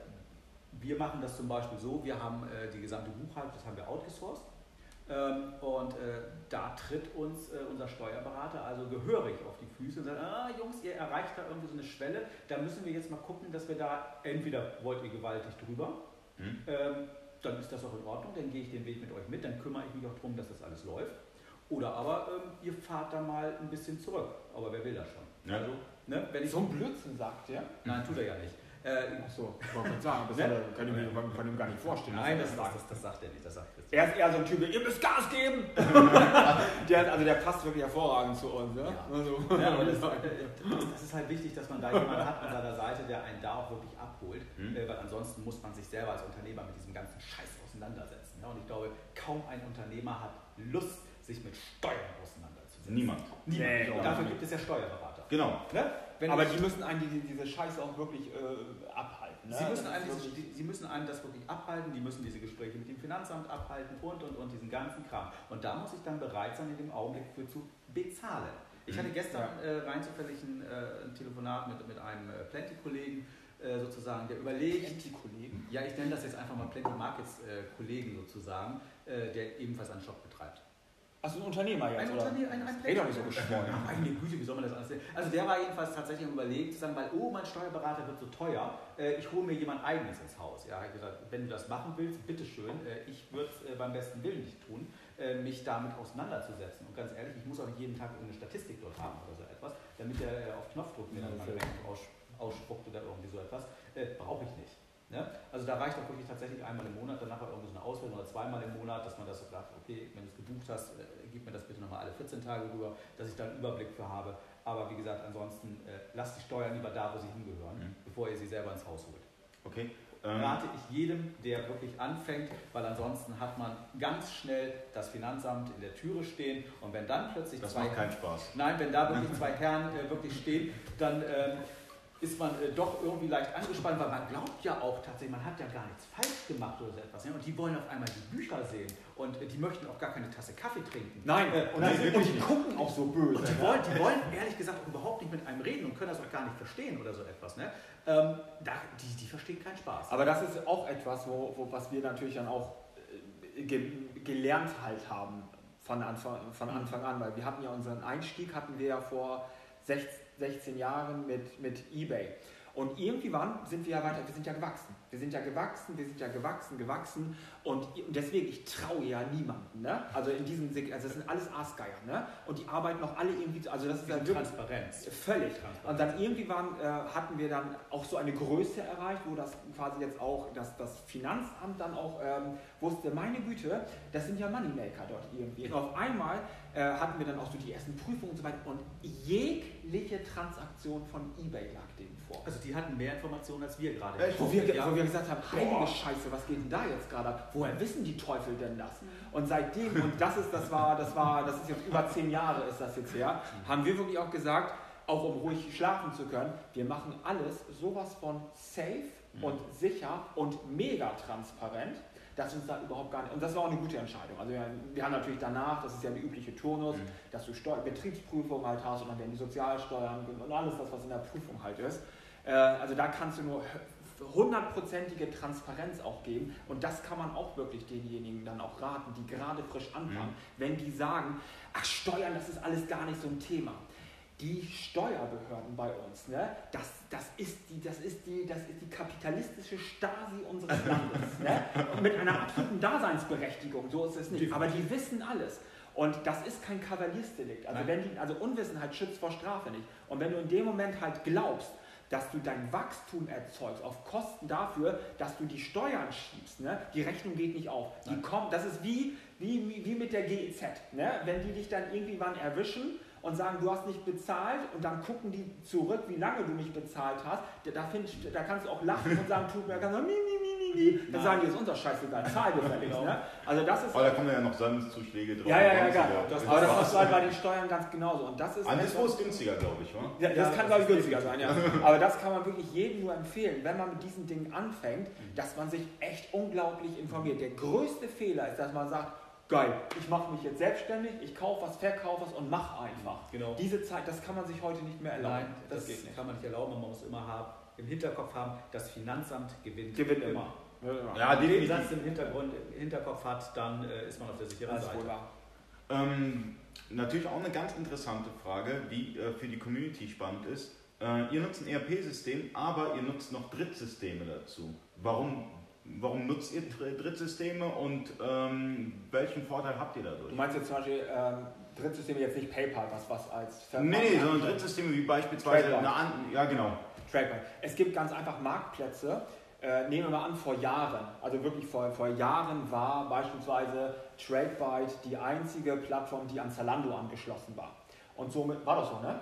wir machen das zum Beispiel so, wir haben äh, die gesamte Buchhaltung, das haben wir outgesourced ähm, und äh, da tritt uns äh, unser Steuerberater also gehörig auf die Füße und sagt, ah Jungs, ihr erreicht da irgendwie so eine Schwelle, da müssen wir jetzt mal gucken, dass wir da, entweder wollt ihr gewaltig drüber, mhm. ähm, dann ist das auch in Ordnung, dann gehe ich den Weg mit euch mit, dann kümmere ich mich auch darum, dass das alles läuft. Oder aber ähm, ihr fahrt da mal ein bisschen zurück, aber wer will das schon? Ja. Also, ne, wenn ich so ein Blödsinn sagt, ja? Nein, tut er ja nicht. Äh, Achso, ich wollte gerade sagen, das ne? er, kann ich mir von ihm gar nicht vorstellen. Nein, das, das, das, das sagt er nicht, das sagt Christian. Er ist eher so ein Typ, ihr müsst Gas geben! der, also der passt wirklich hervorragend zu uns. Ne? Ja. Also. Ja, das, das ist halt wichtig, dass man da jemanden hat an seiner Seite, der einen da auch wirklich abholt, hm? weil ansonsten muss man sich selber als Unternehmer mit diesem ganzen Scheiß auseinandersetzen. Ne? Und ich glaube, kaum ein Unternehmer hat Lust, sich mit Steuern auseinanderzusetzen. Niemand. Niemand. Nee, und dafür gibt es ja Steuerberater. Genau. Ne? Wenn aber die müssen einen die, diese Scheiße auch wirklich äh, abhalten. Ne? Sie, müssen einen, wirklich die, sie müssen einen das wirklich abhalten, die müssen diese Gespräche mit dem Finanzamt abhalten und, und, und diesen ganzen Kram. Und da muss ich dann bereit sein, in dem Augenblick für zu bezahlen. Ich mhm. hatte gestern ja. äh, rein zufällig ein, äh, ein Telefonat mit, mit einem äh, Plenty-Kollegen, äh, sozusagen, der überlegt... Plenty-Kollegen? Ja, ich nenne das jetzt einfach mal Plenty-Markets-Kollegen äh, sozusagen, äh, der ebenfalls einen Shop betreibt. Also ein Unternehmer jetzt, ein oder? Unterne ein, ein Pläne, nicht so geschwollen. Meine Güte, wie soll man das alles sehen? Also der war jedenfalls tatsächlich überlegt, zu sagen, weil, oh, mein Steuerberater wird so teuer, äh, ich hole mir jemand Eigenes ins Haus. Ja, ich gesagt, wenn du das machen willst, bitteschön, äh, ich würde es äh, beim besten Willen nicht tun, äh, mich damit auseinanderzusetzen. Und ganz ehrlich, ich muss auch jeden Tag irgendeine Statistik dort haben oder so etwas, damit der äh, auf Knopfdruck mir dann mal ausspuckt oder irgendwie so etwas, äh, brauche ich nicht. Ne? Also da reicht auch wirklich tatsächlich einmal im Monat, danach irgendwie so eine Auswertung oder zweimal im Monat, dass man das so sagt, okay, wenn du es gebucht hast, äh, gib mir das bitte nochmal alle vierzehn Tage rüber, dass ich da einen Überblick für habe. Aber wie gesagt, ansonsten äh, lasst die Steuern lieber da, wo sie hingehören, mhm. bevor ihr sie selber ins Haus holt. Okay. Ähm, rate ich jedem, der wirklich anfängt, weil ansonsten hat man ganz schnell das Finanzamt in der Türe stehen und wenn dann plötzlich das zwei... Das macht keinen Spaß. Nein, wenn da wirklich zwei Herren äh, wirklich stehen, dann... Ähm, ist man äh, doch irgendwie leicht angespannt, weil man glaubt ja auch tatsächlich, man hat ja gar nichts falsch gemacht oder so etwas. Ne? Und die wollen auf einmal die Bücher sehen und äh, die möchten auch gar keine Tasse Kaffee trinken. Nein, äh, und, nein also, und die gucken auch so böse. Und die, ja. wollen, die wollen ehrlich gesagt überhaupt nicht mit einem reden und können das auch gar nicht verstehen oder so etwas. Ne? Ähm, da, die, die verstehen keinen Spaß. Aber das ist auch etwas, wo, wo, was wir natürlich dann auch äh, ge gelernt halt haben von Anfang, von Anfang an, weil wir hatten ja unseren Einstieg, hatten wir ja vor sechzehn Jahren mit, mit Ebay. Und irgendwie waren, sind wir ja weiter, wir sind ja gewachsen. Wir sind ja gewachsen, wir sind ja gewachsen, gewachsen. Und deswegen, ich traue ja niemandem. Ne? Also in diesem, also das sind alles Aasgeier. Ne? Und die arbeiten auch alle irgendwie, also das ist ja wirklich Transparenz. Völlig. Transparenz. Und dann irgendwie waren, äh, hatten wir dann auch so eine Größe erreicht, wo das quasi jetzt auch, dass das Finanzamt dann auch ähm, wusste, meine Güte, das sind ja Moneymaker dort irgendwie. Und auf einmal äh, hatten wir dann auch so die ersten Prüfungen und so weiter. Und jegliche Transaktion von Ebay lag denen vor. Also die hatten mehr Informationen als wir gerade. Wo wir, ja. wo wir gesagt haben, heilige Boah. Scheiße, was geht denn da jetzt gerade ab? Woher wissen die Teufel denn das? Und seitdem, und das ist, das war, das war, das ist jetzt über zehn Jahre ist das jetzt her, haben wir wirklich auch gesagt, auch um ruhig schlafen zu können, wir machen alles sowas von safe mhm. und sicher und mega transparent, dass uns da überhaupt gar nicht, und das war auch eine gute Entscheidung. Also wir, wir haben natürlich danach, das ist ja der übliche Turnus, mhm. dass du Steu Betriebsprüfung halt hast und dann werden die Sozialsteuern und alles das, was in der Prüfung halt ist. Also da kannst du nur hundertprozentige Transparenz auch geben und das kann man auch wirklich denjenigen dann auch raten, die gerade frisch anfangen, mhm. wenn die sagen, ach Steuern, das ist alles gar nicht so ein Thema. Die Steuerbehörden bei uns, ne? das, das, ist die, das, ist die, das ist die kapitalistische Stasi unseres Landes. Ne? Mit einer absoluten Daseinsberechtigung, so ist es nicht, aber die wissen alles. Und das ist kein Kavaliersdelikt, also, wenn die, also Unwissenheit schützt vor Strafe nicht. Und wenn du in dem Moment halt glaubst, dass du dein Wachstum erzeugst auf Kosten dafür, dass du die Steuern schiebst. Ne? Die Rechnung geht nicht auf. Die kommt, das ist wie, wie, wie mit der G E Z. Ne? Wenn die dich dann irgendwann erwischen und sagen, du hast nicht bezahlt und dann gucken die zurück, wie lange du nicht bezahlt hast, da, find, da kannst du auch lachen und sagen, tut mir ganz, mi, mi, mi, mi. Ni, dann Nein. sagen die, das ist unser Scheißegal, zahl gefälligst. Genau. Ne? Also das ist. Aber da kommen ja noch Sandzuschläge drauf. Ja, ja, ja, ja. Das, aber das ist halt bei den Steuern ganz genauso. Und das ist. Anderswo ist günstiger, glaube ich, wa? Ja, das ja, kann, glaube ich, günstiger sein, ja. Aber das kann man wirklich jedem nur empfehlen, wenn man mit diesen Dingen anfängt, dass man sich echt unglaublich informiert. Der größte Fehler ist, dass man sagt, geil, ich mache mich jetzt selbstständig, ich kaufe was, verkaufe was und mache einfach. Genau. Diese Zeit, das kann man sich heute nicht mehr erlauben. Nein, das, das geht nicht. Kann man nicht erlauben, man muss immer haben, im Hinterkopf haben, das Finanzamt gewinnt. Gewinnt immer. immer. Ja, wenn man den Satz im Hintergrund, im Hinterkopf hat, dann äh, ist man auf der sicheren Seite. Ähm, natürlich auch eine ganz interessante Frage, die äh, für die Community spannend ist. Äh, ihr nutzt ein E R P-System, aber ihr nutzt noch Drittsysteme dazu. Warum? Warum nutzt ihr Drittsysteme und ähm, welchen Vorteil habt ihr dadurch? Du meinst jetzt zum Beispiel ähm, Drittsysteme, jetzt nicht PayPal, was was als... Ver nee, nee, sondern Drittsysteme wie beispielsweise... Eine An ja, genau. Tradebyte. Es gibt ganz einfach Marktplätze, äh, nehmen wir mal an, vor Jahren, also wirklich vor, vor Jahren war beispielsweise Tradebyte die einzige Plattform, die an Zalando angeschlossen war. Und somit... War das so, ne?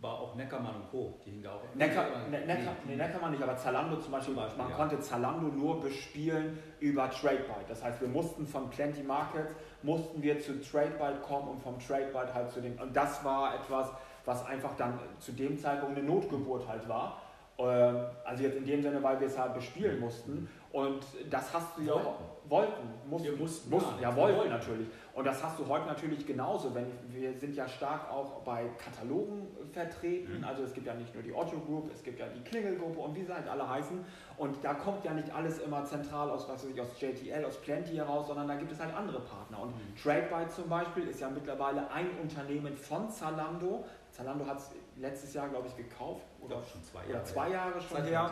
War auch Neckermann und Co. Die hingen da auch. Necker, ne, Necker, nee, Neckermann nicht, aber Zalando zum Beispiel. Zum Beispiel man ja. konnte Zalando nur bespielen über Tradebyte. Das heißt, wir mussten von Plenty Markets, mussten wir zu Tradebyte kommen und vom Tradebyte halt zu dem. Und das war etwas, was einfach dann zu dem Zeitpunkt eine Notgeburt halt war. Also jetzt in dem Sinne, weil wir es halt bespielen mussten. Und das hast du ja auch... Wollten. Mussten. Wir mussten. mussten ja, ja wollten, wollten natürlich. Und das hast du heute natürlich genauso. Wenn wir sind ja stark auch bei Katalogen vertreten. Mhm. Also es gibt ja nicht nur die Otto Group, es gibt ja die Klingelgruppe und wie sie halt alle heißen. Und da kommt ja nicht alles immer zentral aus, was weiß ich, aus J T L, aus Plenty heraus, sondern da gibt es halt andere Partner. Und mhm. Tradebyte zum Beispiel ist ja mittlerweile ein Unternehmen von Zalando. Zalando hat es letztes Jahr, glaube ich, gekauft. Oder ja, schon zwei Jahre. Oder zwei Jahre schon Zeit her.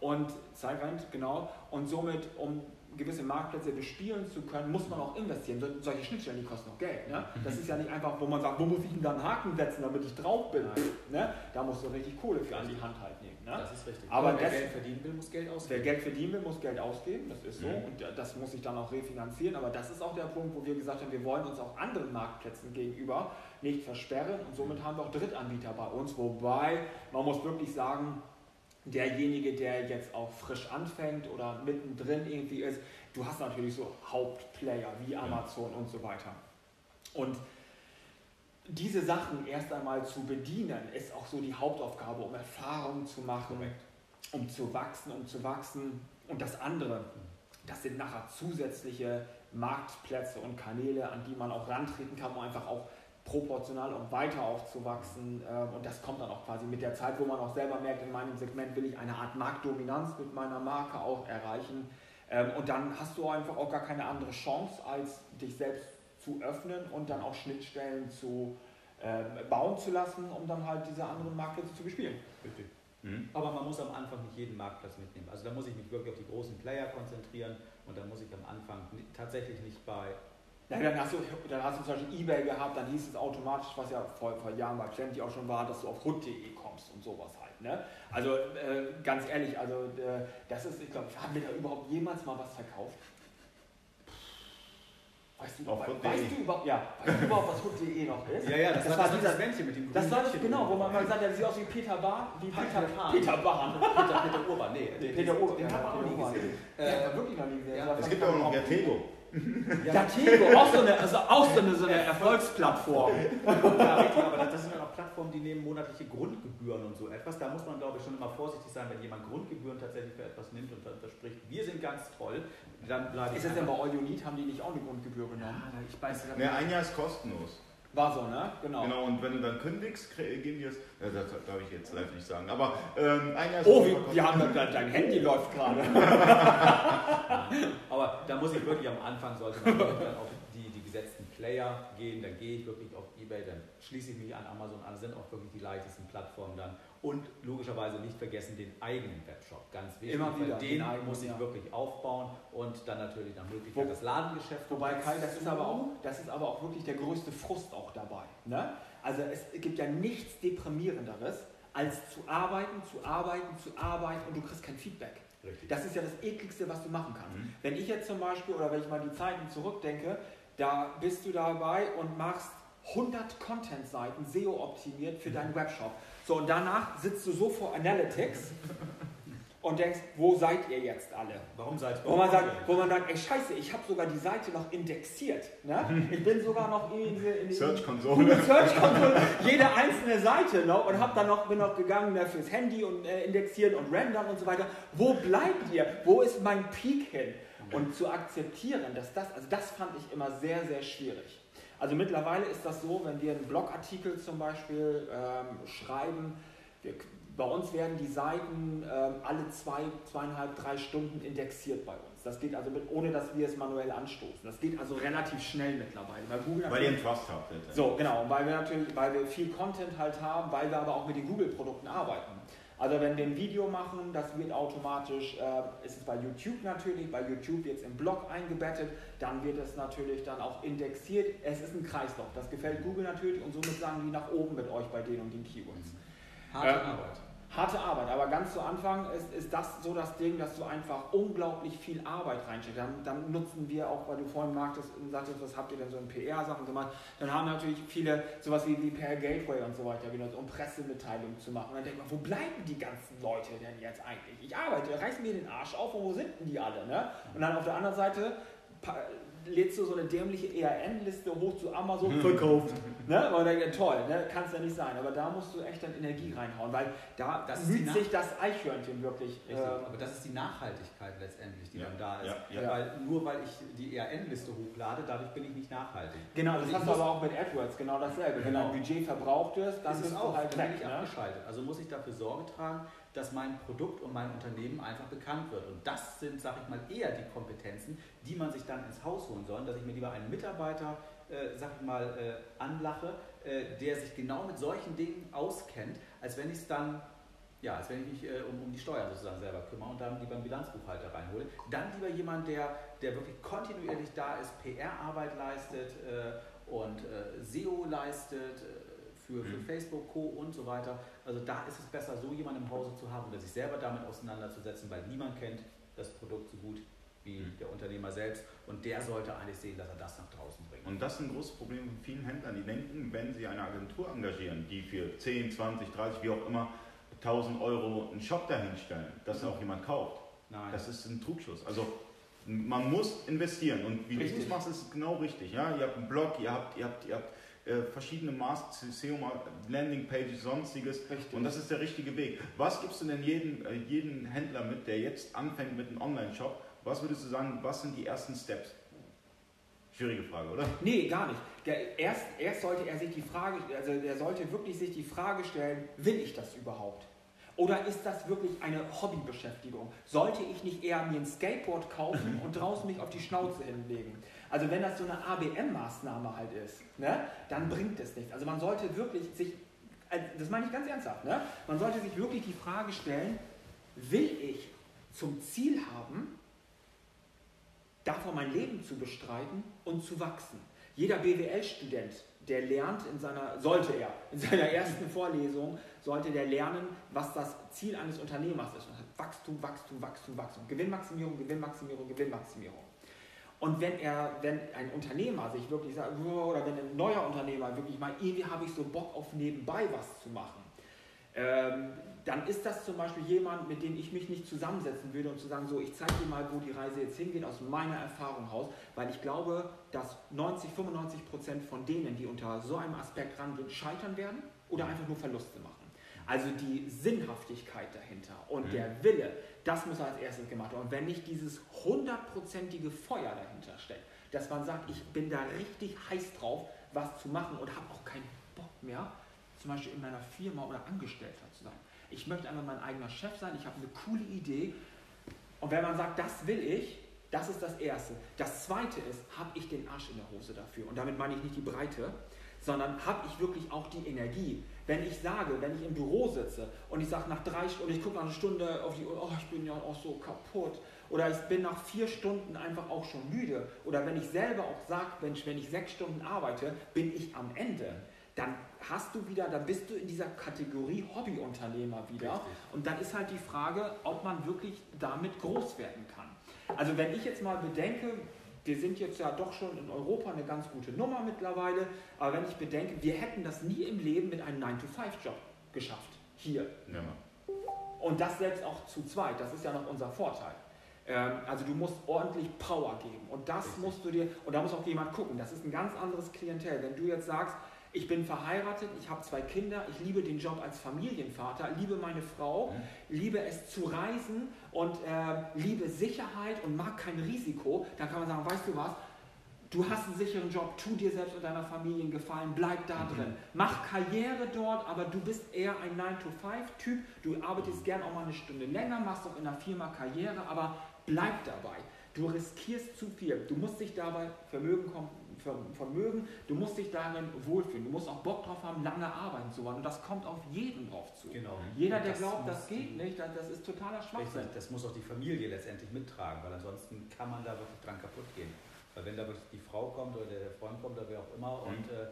Und Zeitwand, genau. Und somit, um gewisse Marktplätze bespielen zu können, muss man auch investieren. So, solche Schnittstellen, die kosten auch Geld. Ne? Das ist ja nicht einfach, wo man sagt, wo muss ich denn da einen Haken setzen, damit ich drauf bin. Ne? Da musst du richtig Kohle für an die Hand halt nehmen. Ne? Das ist richtig. Aber wer Geld verdienen will, muss Geld ausgeben. Wer Geld verdienen will, muss Geld ausgeben. Das ist so. Mhm. Und das muss ich dann auch refinanzieren. Aber das ist auch der Punkt, wo wir gesagt haben, wir wollen uns auch anderen Marktplätzen gegenüber nicht versperren. Und somit haben wir auch Drittanbieter bei uns. Wobei, man muss wirklich sagen, derjenige, der jetzt auch frisch anfängt oder mittendrin irgendwie ist, du hast natürlich so Hauptplayer wie Amazon und so weiter. Und diese Sachen erst einmal zu bedienen, ist auch so die Hauptaufgabe, um Erfahrungen zu machen, Correct. um zu wachsen, um zu wachsen. Und das andere, das sind nachher zusätzliche Marktplätze und Kanäle, an die man auch rantreten kann, um einfach auch proportional und weiter aufzuwachsen, und das kommt dann auch quasi mit der Zeit, wo man auch selber merkt, in meinem Segment will ich eine Art Marktdominanz mit meiner Marke auch erreichen, und dann hast du einfach auch gar keine andere Chance, als dich selbst zu öffnen und dann auch Schnittstellen zu bauen zu lassen, um dann halt diese anderen Marktplätze zu bespielen. Richtig. Mhm. Aber man muss am Anfang nicht jeden Marktplatz mitnehmen, also da muss ich mich wirklich auf die großen Player konzentrieren und dann muss ich am Anfang tatsächlich nicht bei... Nein, dann hast, du, dann hast du zum Beispiel Ebay gehabt, dann hieß es automatisch, was ja vor, vor Jahren bei Plenty auch schon war, dass du auf hut punkt de kommst und sowas halt. Ne? Also äh, ganz ehrlich, also äh, das ist, ich glaube, haben wir da überhaupt jemals mal was verkauft? Weißt du, auf weißt, weißt du überhaupt, ja, weißt du überhaupt, was hut punkt de noch ist? Ja, ja, das, das war dieser Männchen mit dem Das war das, genau, wo man mal gesagt hat, der sieht aus wie Peter Bahn, wie Peter Pan. Peter Bahn. Peter, Peter Urban, nee. Den, Peter Urban, den hat man auch nie gesehen. Äh, wirklich noch nie gesehen. Ja, es gibt ja auch noch der Tego. Ja, ja, Tego, auch so eine, also auch so eine, so eine Erfolgsplattform. Ja, richtig, aber das sind ja noch Plattformen, die nehmen monatliche Grundgebühren und so etwas. Da muss man, glaube ich, schon immer vorsichtig sein, wenn jemand Grundgebühren tatsächlich für etwas nimmt und dann verspricht, wir sind ganz toll, dann bleibe ich... Ist das denn bei All You Need, haben die nicht auch eine Grundgebühr genommen? Ja, ich weiß nicht. Ne, ein Jahr ist kostenlos. War so, ne? Genau. Genau, und wenn du dann kündigst, geben die das... Das darf ich jetzt live nicht sagen, aber ähm, ein Jahr ist... Oh, wir, wir haben gerade... Dein Handy läuft gerade. Aber da muss ich wirklich am Anfang, sollte man dann auf die, die gesetzten Player gehen, dann gehe ich wirklich auf Ebay, dann schließe ich mich an Amazon an, sind auch wirklich die leichtesten Plattformen dann. Und logischerweise nicht vergessen den eigenen Webshop, ganz wichtig. Immer wieder. Den eigenen, muss ich ja. wirklich aufbauen und dann natürlich nach Möglichkeit Wo, das Ladengeschäft. Wobei, Kai, das ist, aber auch, das ist aber auch wirklich der größte Frust auch dabei. Ne? Also es gibt ja nichts Deprimierenderes, als zu arbeiten, zu arbeiten, zu arbeiten und du kriegst kein Feedback. Richtig. Das ist ja das Ekligste, was du machen kannst. Mhm. Wenn ich jetzt zum Beispiel, oder wenn ich mal die Zeiten zurückdenke, da bist du dabei und machst hundert Content-Seiten S E O-optimiert für deinen Webshop. So, und danach sitzt du so vor Analytics und denkst, wo seid ihr jetzt alle? Warum seid ihr? Wo man sagt, wo man sagt, ey scheiße, ich habe sogar die Seite noch indexiert. Ne? Ich bin sogar noch in diese in Search Console, Search Console, jede einzelne Seite noch und habe dann noch bin noch gegangen ne, fürs Handy und äh, indexieren und rendern und so weiter. Wo bleibt ihr? Wo ist mein Peak hin? Und zu akzeptieren, dass das, also das fand ich immer sehr, sehr schwierig. Also mittlerweile ist das so, wenn wir einen Blogartikel zum Beispiel ähm, schreiben, wir, bei uns werden die Seiten ähm, alle zwei, zweieinhalb, drei Stunden indexiert bei uns. Das geht also mit, ohne dass wir es manuell anstoßen. Das geht also relativ schnell mittlerweile. Weil, Google weil ihr einen Trust habt. Bitte. So, genau. Und weil wir natürlich, weil wir viel Content halt haben, weil wir aber auch mit den Google-Produkten arbeiten. Also wenn wir ein Video machen, das wird automatisch, äh, ist es bei YouTube natürlich, bei YouTube jetzt im Blog eingebettet, dann wird es natürlich dann auch indexiert. Es ist ein Kreislauf, das gefällt Google natürlich und somit sagen die nach oben mit euch bei denen und den Keywords. Harte ähm, Arbeit. Harte Arbeit, aber ganz zu Anfang ist, ist das so das Ding, dass du einfach unglaublich viel Arbeit reinsteckst. Dann, dann nutzen wir auch, weil du vorhin marktest und sagtest, was habt ihr denn so in P R-Sachen gemacht, dann haben natürlich viele sowas wie die P R-Gateway und so weiter genutzt, um Pressemitteilungen zu machen. Und dann denkt man, wo bleiben die ganzen Leute denn jetzt eigentlich? Ich arbeite, reiß mir den Arsch auf und wo sind denn die alle? Ne? Und dann auf der anderen Seite lädst du so eine dämliche E A N-Liste hoch zu Amazon, hm. verkauft. Ne? Und dann, toll, ne? Kann es ja nicht sein. Aber da musst du echt dann Energie reinhauen, weil da müht sich das Eichhörnchen wirklich. Äh, aber das ist die Nachhaltigkeit letztendlich, die ja. dann da ist. Ja. Ja. Weil, nur weil ich die E A N-Liste hochlade, dadurch bin ich nicht nachhaltig. Genau, das also hast du aber auch mit AdWords, genau dasselbe. Genau. Wenn dein Budget verbraucht ist, dann ist bist es auch, du halt weg, bin ich ne? abgeschaltet. Also muss ich dafür Sorge tragen, dass mein Produkt und mein Unternehmen einfach bekannt wird. Und das sind, sag ich mal, eher die Kompetenzen, die man sich dann ins Haus holen soll, dass ich mir lieber einen Mitarbeiter, äh, sag ich mal, äh, anlache, äh, der sich genau mit solchen Dingen auskennt, als wenn ich es dann, ja, als wenn ich mich äh, um, um die Steuern sozusagen selber kümmere und dann lieber einen Bilanzbuchhalter reinhole. Dann lieber jemand, der, der wirklich kontinuierlich da ist, P R-Arbeit leistet äh, und äh, S E O leistet, Für, für Facebook, Co. und so weiter. Also da ist es besser, so jemanden im Hause zu haben, der sich selber damit auseinanderzusetzen, weil niemand kennt das Produkt so gut wie mhm. der Unternehmer selbst. Und der sollte eigentlich sehen, dass er das nach draußen bringt. Und das ist ein großes Problem von vielen Händlern, die denken, wenn sie eine Agentur engagieren, die für zehn, zwanzig, dreißig, wie auch immer, tausend Euro einen Shop dahinstellen, dass mhm. auch jemand kauft. Nein. Das ist ein Trugschluss. Also man muss investieren. Und wie richtig. Du es machst, ist genau richtig. Ja? Ihr habt einen Blog, ihr habt, ihr habt, ihr habt Äh, verschiedene Masken, Landingpages, sonstiges. Richtig. Und das ist der richtige Weg. Was gibst du denn jedem, äh, jedem Händler mit, der jetzt anfängt mit einem Online-Shop? Was würdest du sagen, was sind die ersten Steps? Schwierige Frage, oder? Nee, gar nicht. Der, erst, erst sollte er sich die Frage, also er sollte wirklich sich die Frage stellen, will ich das überhaupt? Oder ist das wirklich eine Hobbybeschäftigung? Sollte ich nicht eher mir ein Skateboard kaufen und draußen mich auf die Schnauze hinlegen? Also wenn das so eine A B M-Maßnahme halt ist, ne, dann bringt es nichts. Also man sollte wirklich sich, das meine ich ganz ernsthaft, ne, man sollte sich wirklich die Frage stellen, will ich zum Ziel haben, davon mein Leben zu bestreiten und zu wachsen? Jeder B W L-Student, der lernt in seiner, sollte er, in seiner ersten Vorlesung, sollte der lernen, was das Ziel eines Unternehmers ist. Wachstum, Wachstum, Wachstum, Wachstum. Gewinnmaximierung, Gewinnmaximierung, Gewinnmaximierung. Und wenn er, wenn ein Unternehmer sich wirklich sagt, oder wenn ein neuer Unternehmer wirklich mal, irgendwie habe ich so Bock auf nebenbei was zu machen, ähm, dann ist das zum Beispiel jemand, mit dem ich mich nicht zusammensetzen würde und zu sagen, so, ich zeige dir mal, wo die Reise jetzt hingeht, aus meiner Erfahrung heraus, weil ich glaube, dass neunzig, fünfundneunzig Prozent von denen, die unter so einem Aspekt rangehen, scheitern werden oder einfach nur Verluste machen. Also die Sinnhaftigkeit dahinter und mhm. der Wille, das muss als erstes gemacht werden. Und wenn nicht dieses hundertprozentige Feuer dahinter steckt, dass man sagt, ich bin da richtig heiß drauf, was zu machen und habe auch keinen Bock mehr, zum Beispiel in meiner Firma oder Angestellter zu sein. Ich möchte einfach mein eigener Chef sein, ich habe eine coole Idee. Und wenn man sagt, das will ich, das ist das Erste. Das Zweite ist, habe ich den Arsch in der Hose dafür? Und damit meine ich nicht die Breite, sondern habe ich wirklich auch die Energie. Wenn ich sage, wenn ich im Büro sitze und ich sage nach drei Stunden, ich gucke nach einer Stunde auf die Uhr, oh, ich bin ja auch so kaputt. Oder ich bin nach vier Stunden einfach auch schon müde. Oder wenn ich selber auch sage, Mensch, wenn ich sechs Stunden arbeite, bin ich am Ende. Dann hast du wieder, dann bist du in dieser Kategorie Hobbyunternehmer wieder. Richtig. Und dann ist halt die Frage, ob man wirklich damit groß werden kann. Also wenn ich jetzt mal bedenke, wir sind jetzt ja doch schon in Europa eine ganz gute Nummer mittlerweile, aber wenn ich bedenke, wir hätten das nie im Leben mit einem neun to five Job geschafft, hier. Ja. und das selbst auch zu zweit, das ist ja noch unser Vorteil. Also du musst ordentlich Power geben und das Richtig. musst du dir, und da muss auch jemand gucken, das ist ein ganz anderes Klientel. Wenn du jetzt sagst, ich bin verheiratet, ich habe zwei Kinder, ich liebe den Job als Familienvater, liebe meine Frau, ja. liebe es zu reisen und äh, liebe Sicherheit und mag kein Risiko, dann kann man sagen, weißt du was, du hast einen sicheren Job, tu dir selbst und deiner Familie einen Gefallen, bleib da mhm. drin, mach Karriere dort, aber du bist eher ein nine to five Typ, du arbeitest gern auch mal eine Stunde länger, machst auch in der Firma Karriere, aber bleib dabei. Du riskierst zu viel. Du musst dich dabei Vermögen kommen, Vermögen, du musst dich darin wohlfühlen. Du musst auch Bock drauf haben, lange arbeiten zu wollen. Und das kommt auf jeden drauf zu. Genau. Jeder, der das glaubt, das geht nicht, das ist totaler Schwachsinn. Richtig. Das muss auch die Familie letztendlich mittragen, weil ansonsten kann man da wirklich dran kaputt gehen. Weil wenn da wirklich die Frau kommt oder der Freund kommt oder wer auch immer mhm. und äh,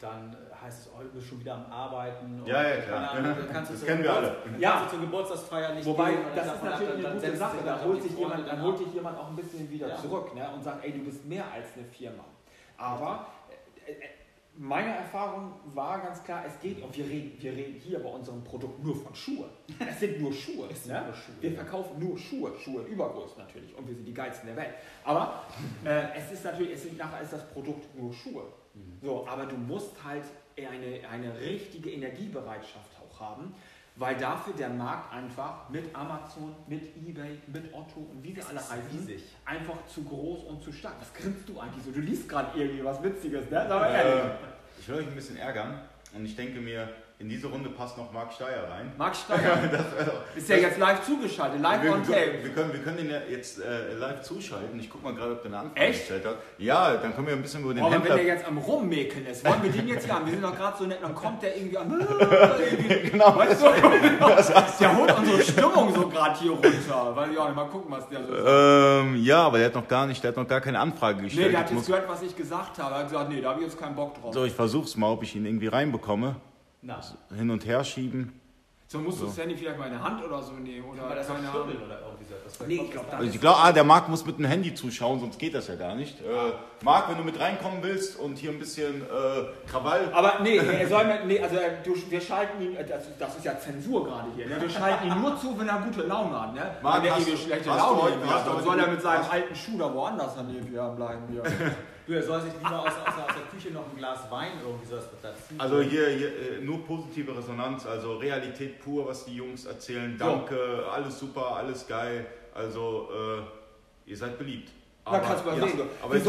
dann heißt es, oh, du bist schon wieder am Arbeiten. Und ja, ja, klar. Dann, dann kannst du das kennen wir alle. Dann ja. kannst du zur Geburtstagsfeier nicht Wobei, gehen. Wobei, das ist natürlich ab, eine dann gute Sache. Dann holt, sich jemand, dann holt dich jemand auch ein bisschen wieder ja. zurück, ne? Und sagt, ey, du bist mehr als eine Firma. Aber äh, äh, meine Erfahrung war ganz klar, es geht, und wir reden, wir reden hier bei unserem Produkt nur von Schuhe. Es sind nur Schuhe. Es ne? sind nur Schuhe wir ja. verkaufen nur Schuhe, Schuhe übergroß natürlich. Und wir sind die geilsten der Welt. Aber äh, es ist natürlich, es ist, nachher ist das Produkt nur Schuhe. So, aber du musst halt eine, eine richtige Energiebereitschaft auch haben, weil dafür der Markt einfach mit Amazon, mit Ebay, mit Otto und wie sie alle heißen, einfach zu groß und zu stark. Was grinst du eigentlich so? Du liest gerade irgendwie was Witziges, ne? Aber äh, ich will euch ein bisschen ärgern und ich denke mir, in diese Runde passt noch Marc Steyer rein. Marc Steyer das, also, ist ja jetzt live zugeschaltet, live wir, on tape. Wir können, wir können den ja jetzt äh, live zuschalten. Ich guck mal gerade, ob der eine Anfrage gestellt hat. Ja, dann können wir ein bisschen über den oh, Händler... Aber wenn der jetzt am Rummäkeln ist, wollen wir den jetzt hier haben. Wir sind doch gerade so nett, dann kommt der irgendwie... An, irgendwie genau. Weißt du, das der holt unsere Stimmung so gerade hier runter. Weil ja, mal gucken, was der so ähm, ja, aber der hat noch gar nicht, der hat noch gar keine Anfrage gestellt. Nee, der hat jetzt muss... gehört, was ich gesagt habe. Er hat gesagt, nee, da habe ich jetzt keinen Bock drauf. So, ich versuch's mal, ob ich ihn irgendwie reinbekomme. Na. Hin und her schieben. So musst so. du das Handy vielleicht mal in der Hand oder so nehmen oder das keine Ahnung. Oder irgendwie so etwas. Nee, ich glaube, also glaub, ah, der Marc muss mit dem Handy zuschauen, sonst geht das ja gar nicht. Äh, Marc, wenn du mit reinkommen willst und hier ein bisschen äh, Krawall. Aber nee, er soll mit, nee, also wir schalten ihn, das, das ist ja Zensur gerade hier. Ne? Wir schalten ihn nur zu, wenn er gute Laune hat. Ne? Marc, wenn er hast, schlechte hast Laune heute, hat, dann soll er mit seinem alten Schuh da woanders daneben bleiben. Hier. Du, er soll sich lieber aus, aus, aus der Küche noch ein Glas Wein irgendwie so dazu. Also hier, hier nur positive Resonanz, also Realität pur, was die Jungs erzählen. Danke, so. Alles super, alles geil. Also äh, ihr seid beliebt. Aber, da kannst du mal ja, sehen. Aber jetzt,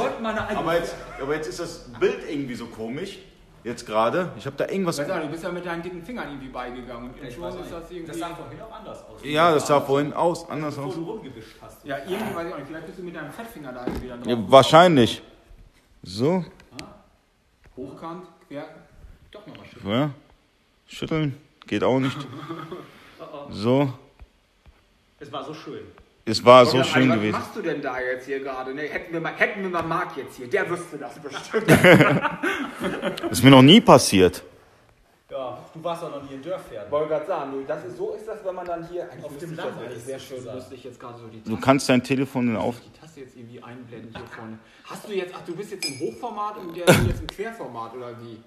aber, jetzt, aber jetzt ist das Bild irgendwie so komisch. Jetzt gerade, ich habe da irgendwas... Weißt du, du bist ja mit deinen dicken Fingern irgendwie beigegangen. Und schon ist das, irgendwie das sah vorhin auch anders aus. Ja, das sah vorhin aus, anders aus. Bevor du rumgewischt hast. Ja, irgendwie weiß ich auch nicht. Vielleicht bist du mit deinem Fettfinger da irgendwie dann drauf. Ja, wahrscheinlich. So. Ah, hochkant, quer, doch nochmal schütteln. Ja. Schütteln geht auch nicht. oh oh. So. Es war so schön. Es war so schön gewesen. Was machst du denn da jetzt hier gerade? Ne, hätten wir mal, hätten wir mal Marc jetzt hier, der wüsste das bestimmt. Ist mir noch nie passiert. Ja, du warst auch noch nie in Dörfern. Wollte gerade sagen, das ist, so ist das, wenn man dann hier auf dem Land ist. Sehr schön, wüsste ich jetzt gerade so die Taste. Du kannst dein Telefon auf. Die Taste jetzt irgendwie einblenden hier vorne. Hast du jetzt, ach, du bist jetzt im Hochformat und der ist jetzt im Querformat oder wie?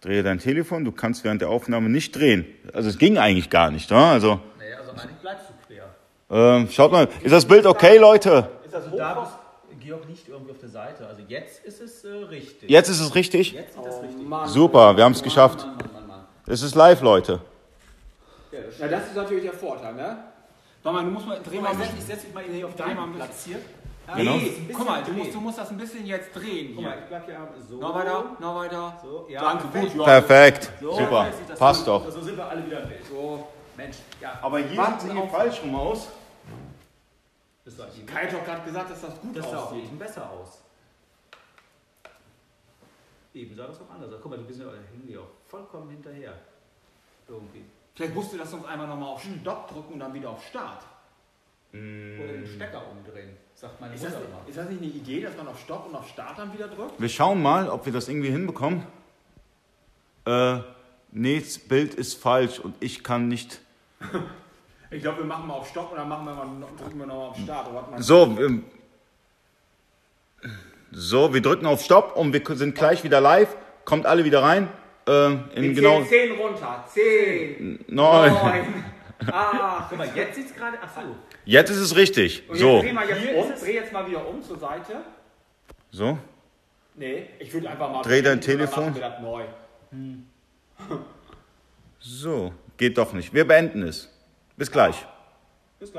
Drehe dein Telefon, du kannst während der Aufnahme nicht drehen. Also es ging eigentlich gar nicht, ne? Also. Nee, also eigentlich bleibst du quer. Ähm, schaut mal, ist das Bild okay, Leute? Ist das Hochformat? Georg nicht irgendwie auf der Seite. Also jetzt ist es äh, richtig. Jetzt ist es richtig? Jetzt ist es richtig. Oh, super, wir haben es geschafft. Mann, Mann, Mann. Es ist live, Leute. Ja, das, ja, das ist natürlich der Vorteil, ne? Warte mal, du musst mal, dreh mal, mal ich setze mich mal hier auf deinen Platz hier. Ja, genau. Nee, guck mal, du musst, du musst das ein bisschen jetzt drehen. Guck mal, ich bleib hier so. Noch weiter, noch weiter. So, ja, danke, perfekt. Gut. Perfekt, so, super, passt doch. So sind wir alle wieder weg. So, Mensch, ja. Aber hier sieht es falsch rum aus. Kai hat doch gerade gesagt, dass das gut das aussieht. Das sah auch besser aus. Eben sah das auch anders. Guck mal, du bist ja irgendwie auch vollkommen hinterher. Irgendwie. Vielleicht musst du das noch einmal nochmal auf Stopp drücken und dann wieder auf Start. Mm. Oder den Stecker umdrehen, sagt meine Mutter immer. Ist das nicht eine Idee, dass man auf Stopp und auf Start dann wieder drückt? Wir schauen mal, ob wir das irgendwie hinbekommen. Äh, nee, das Bild ist falsch und ich kann nicht... Ich glaube, wir machen mal auf Stopp und dann machen wir mal, drücken wir nochmal auf Start. Oder so, ähm... So, wir drücken auf Stopp und wir sind gleich wieder live. Kommt alle wieder rein. Äh, in wir genau zählen zehn runter. zehn, neun, Ah, guck mal, jetzt sieht es gerade. Ach so. Jetzt ist es richtig. Und so. Jetzt dreh, mal jetzt um, dreh jetzt mal wieder um zur Seite. So? Nee, ich würde einfach mal. Dreh dein Telefon. Neu. Hm. So, geht doch nicht. Wir beenden es. Bis gleich.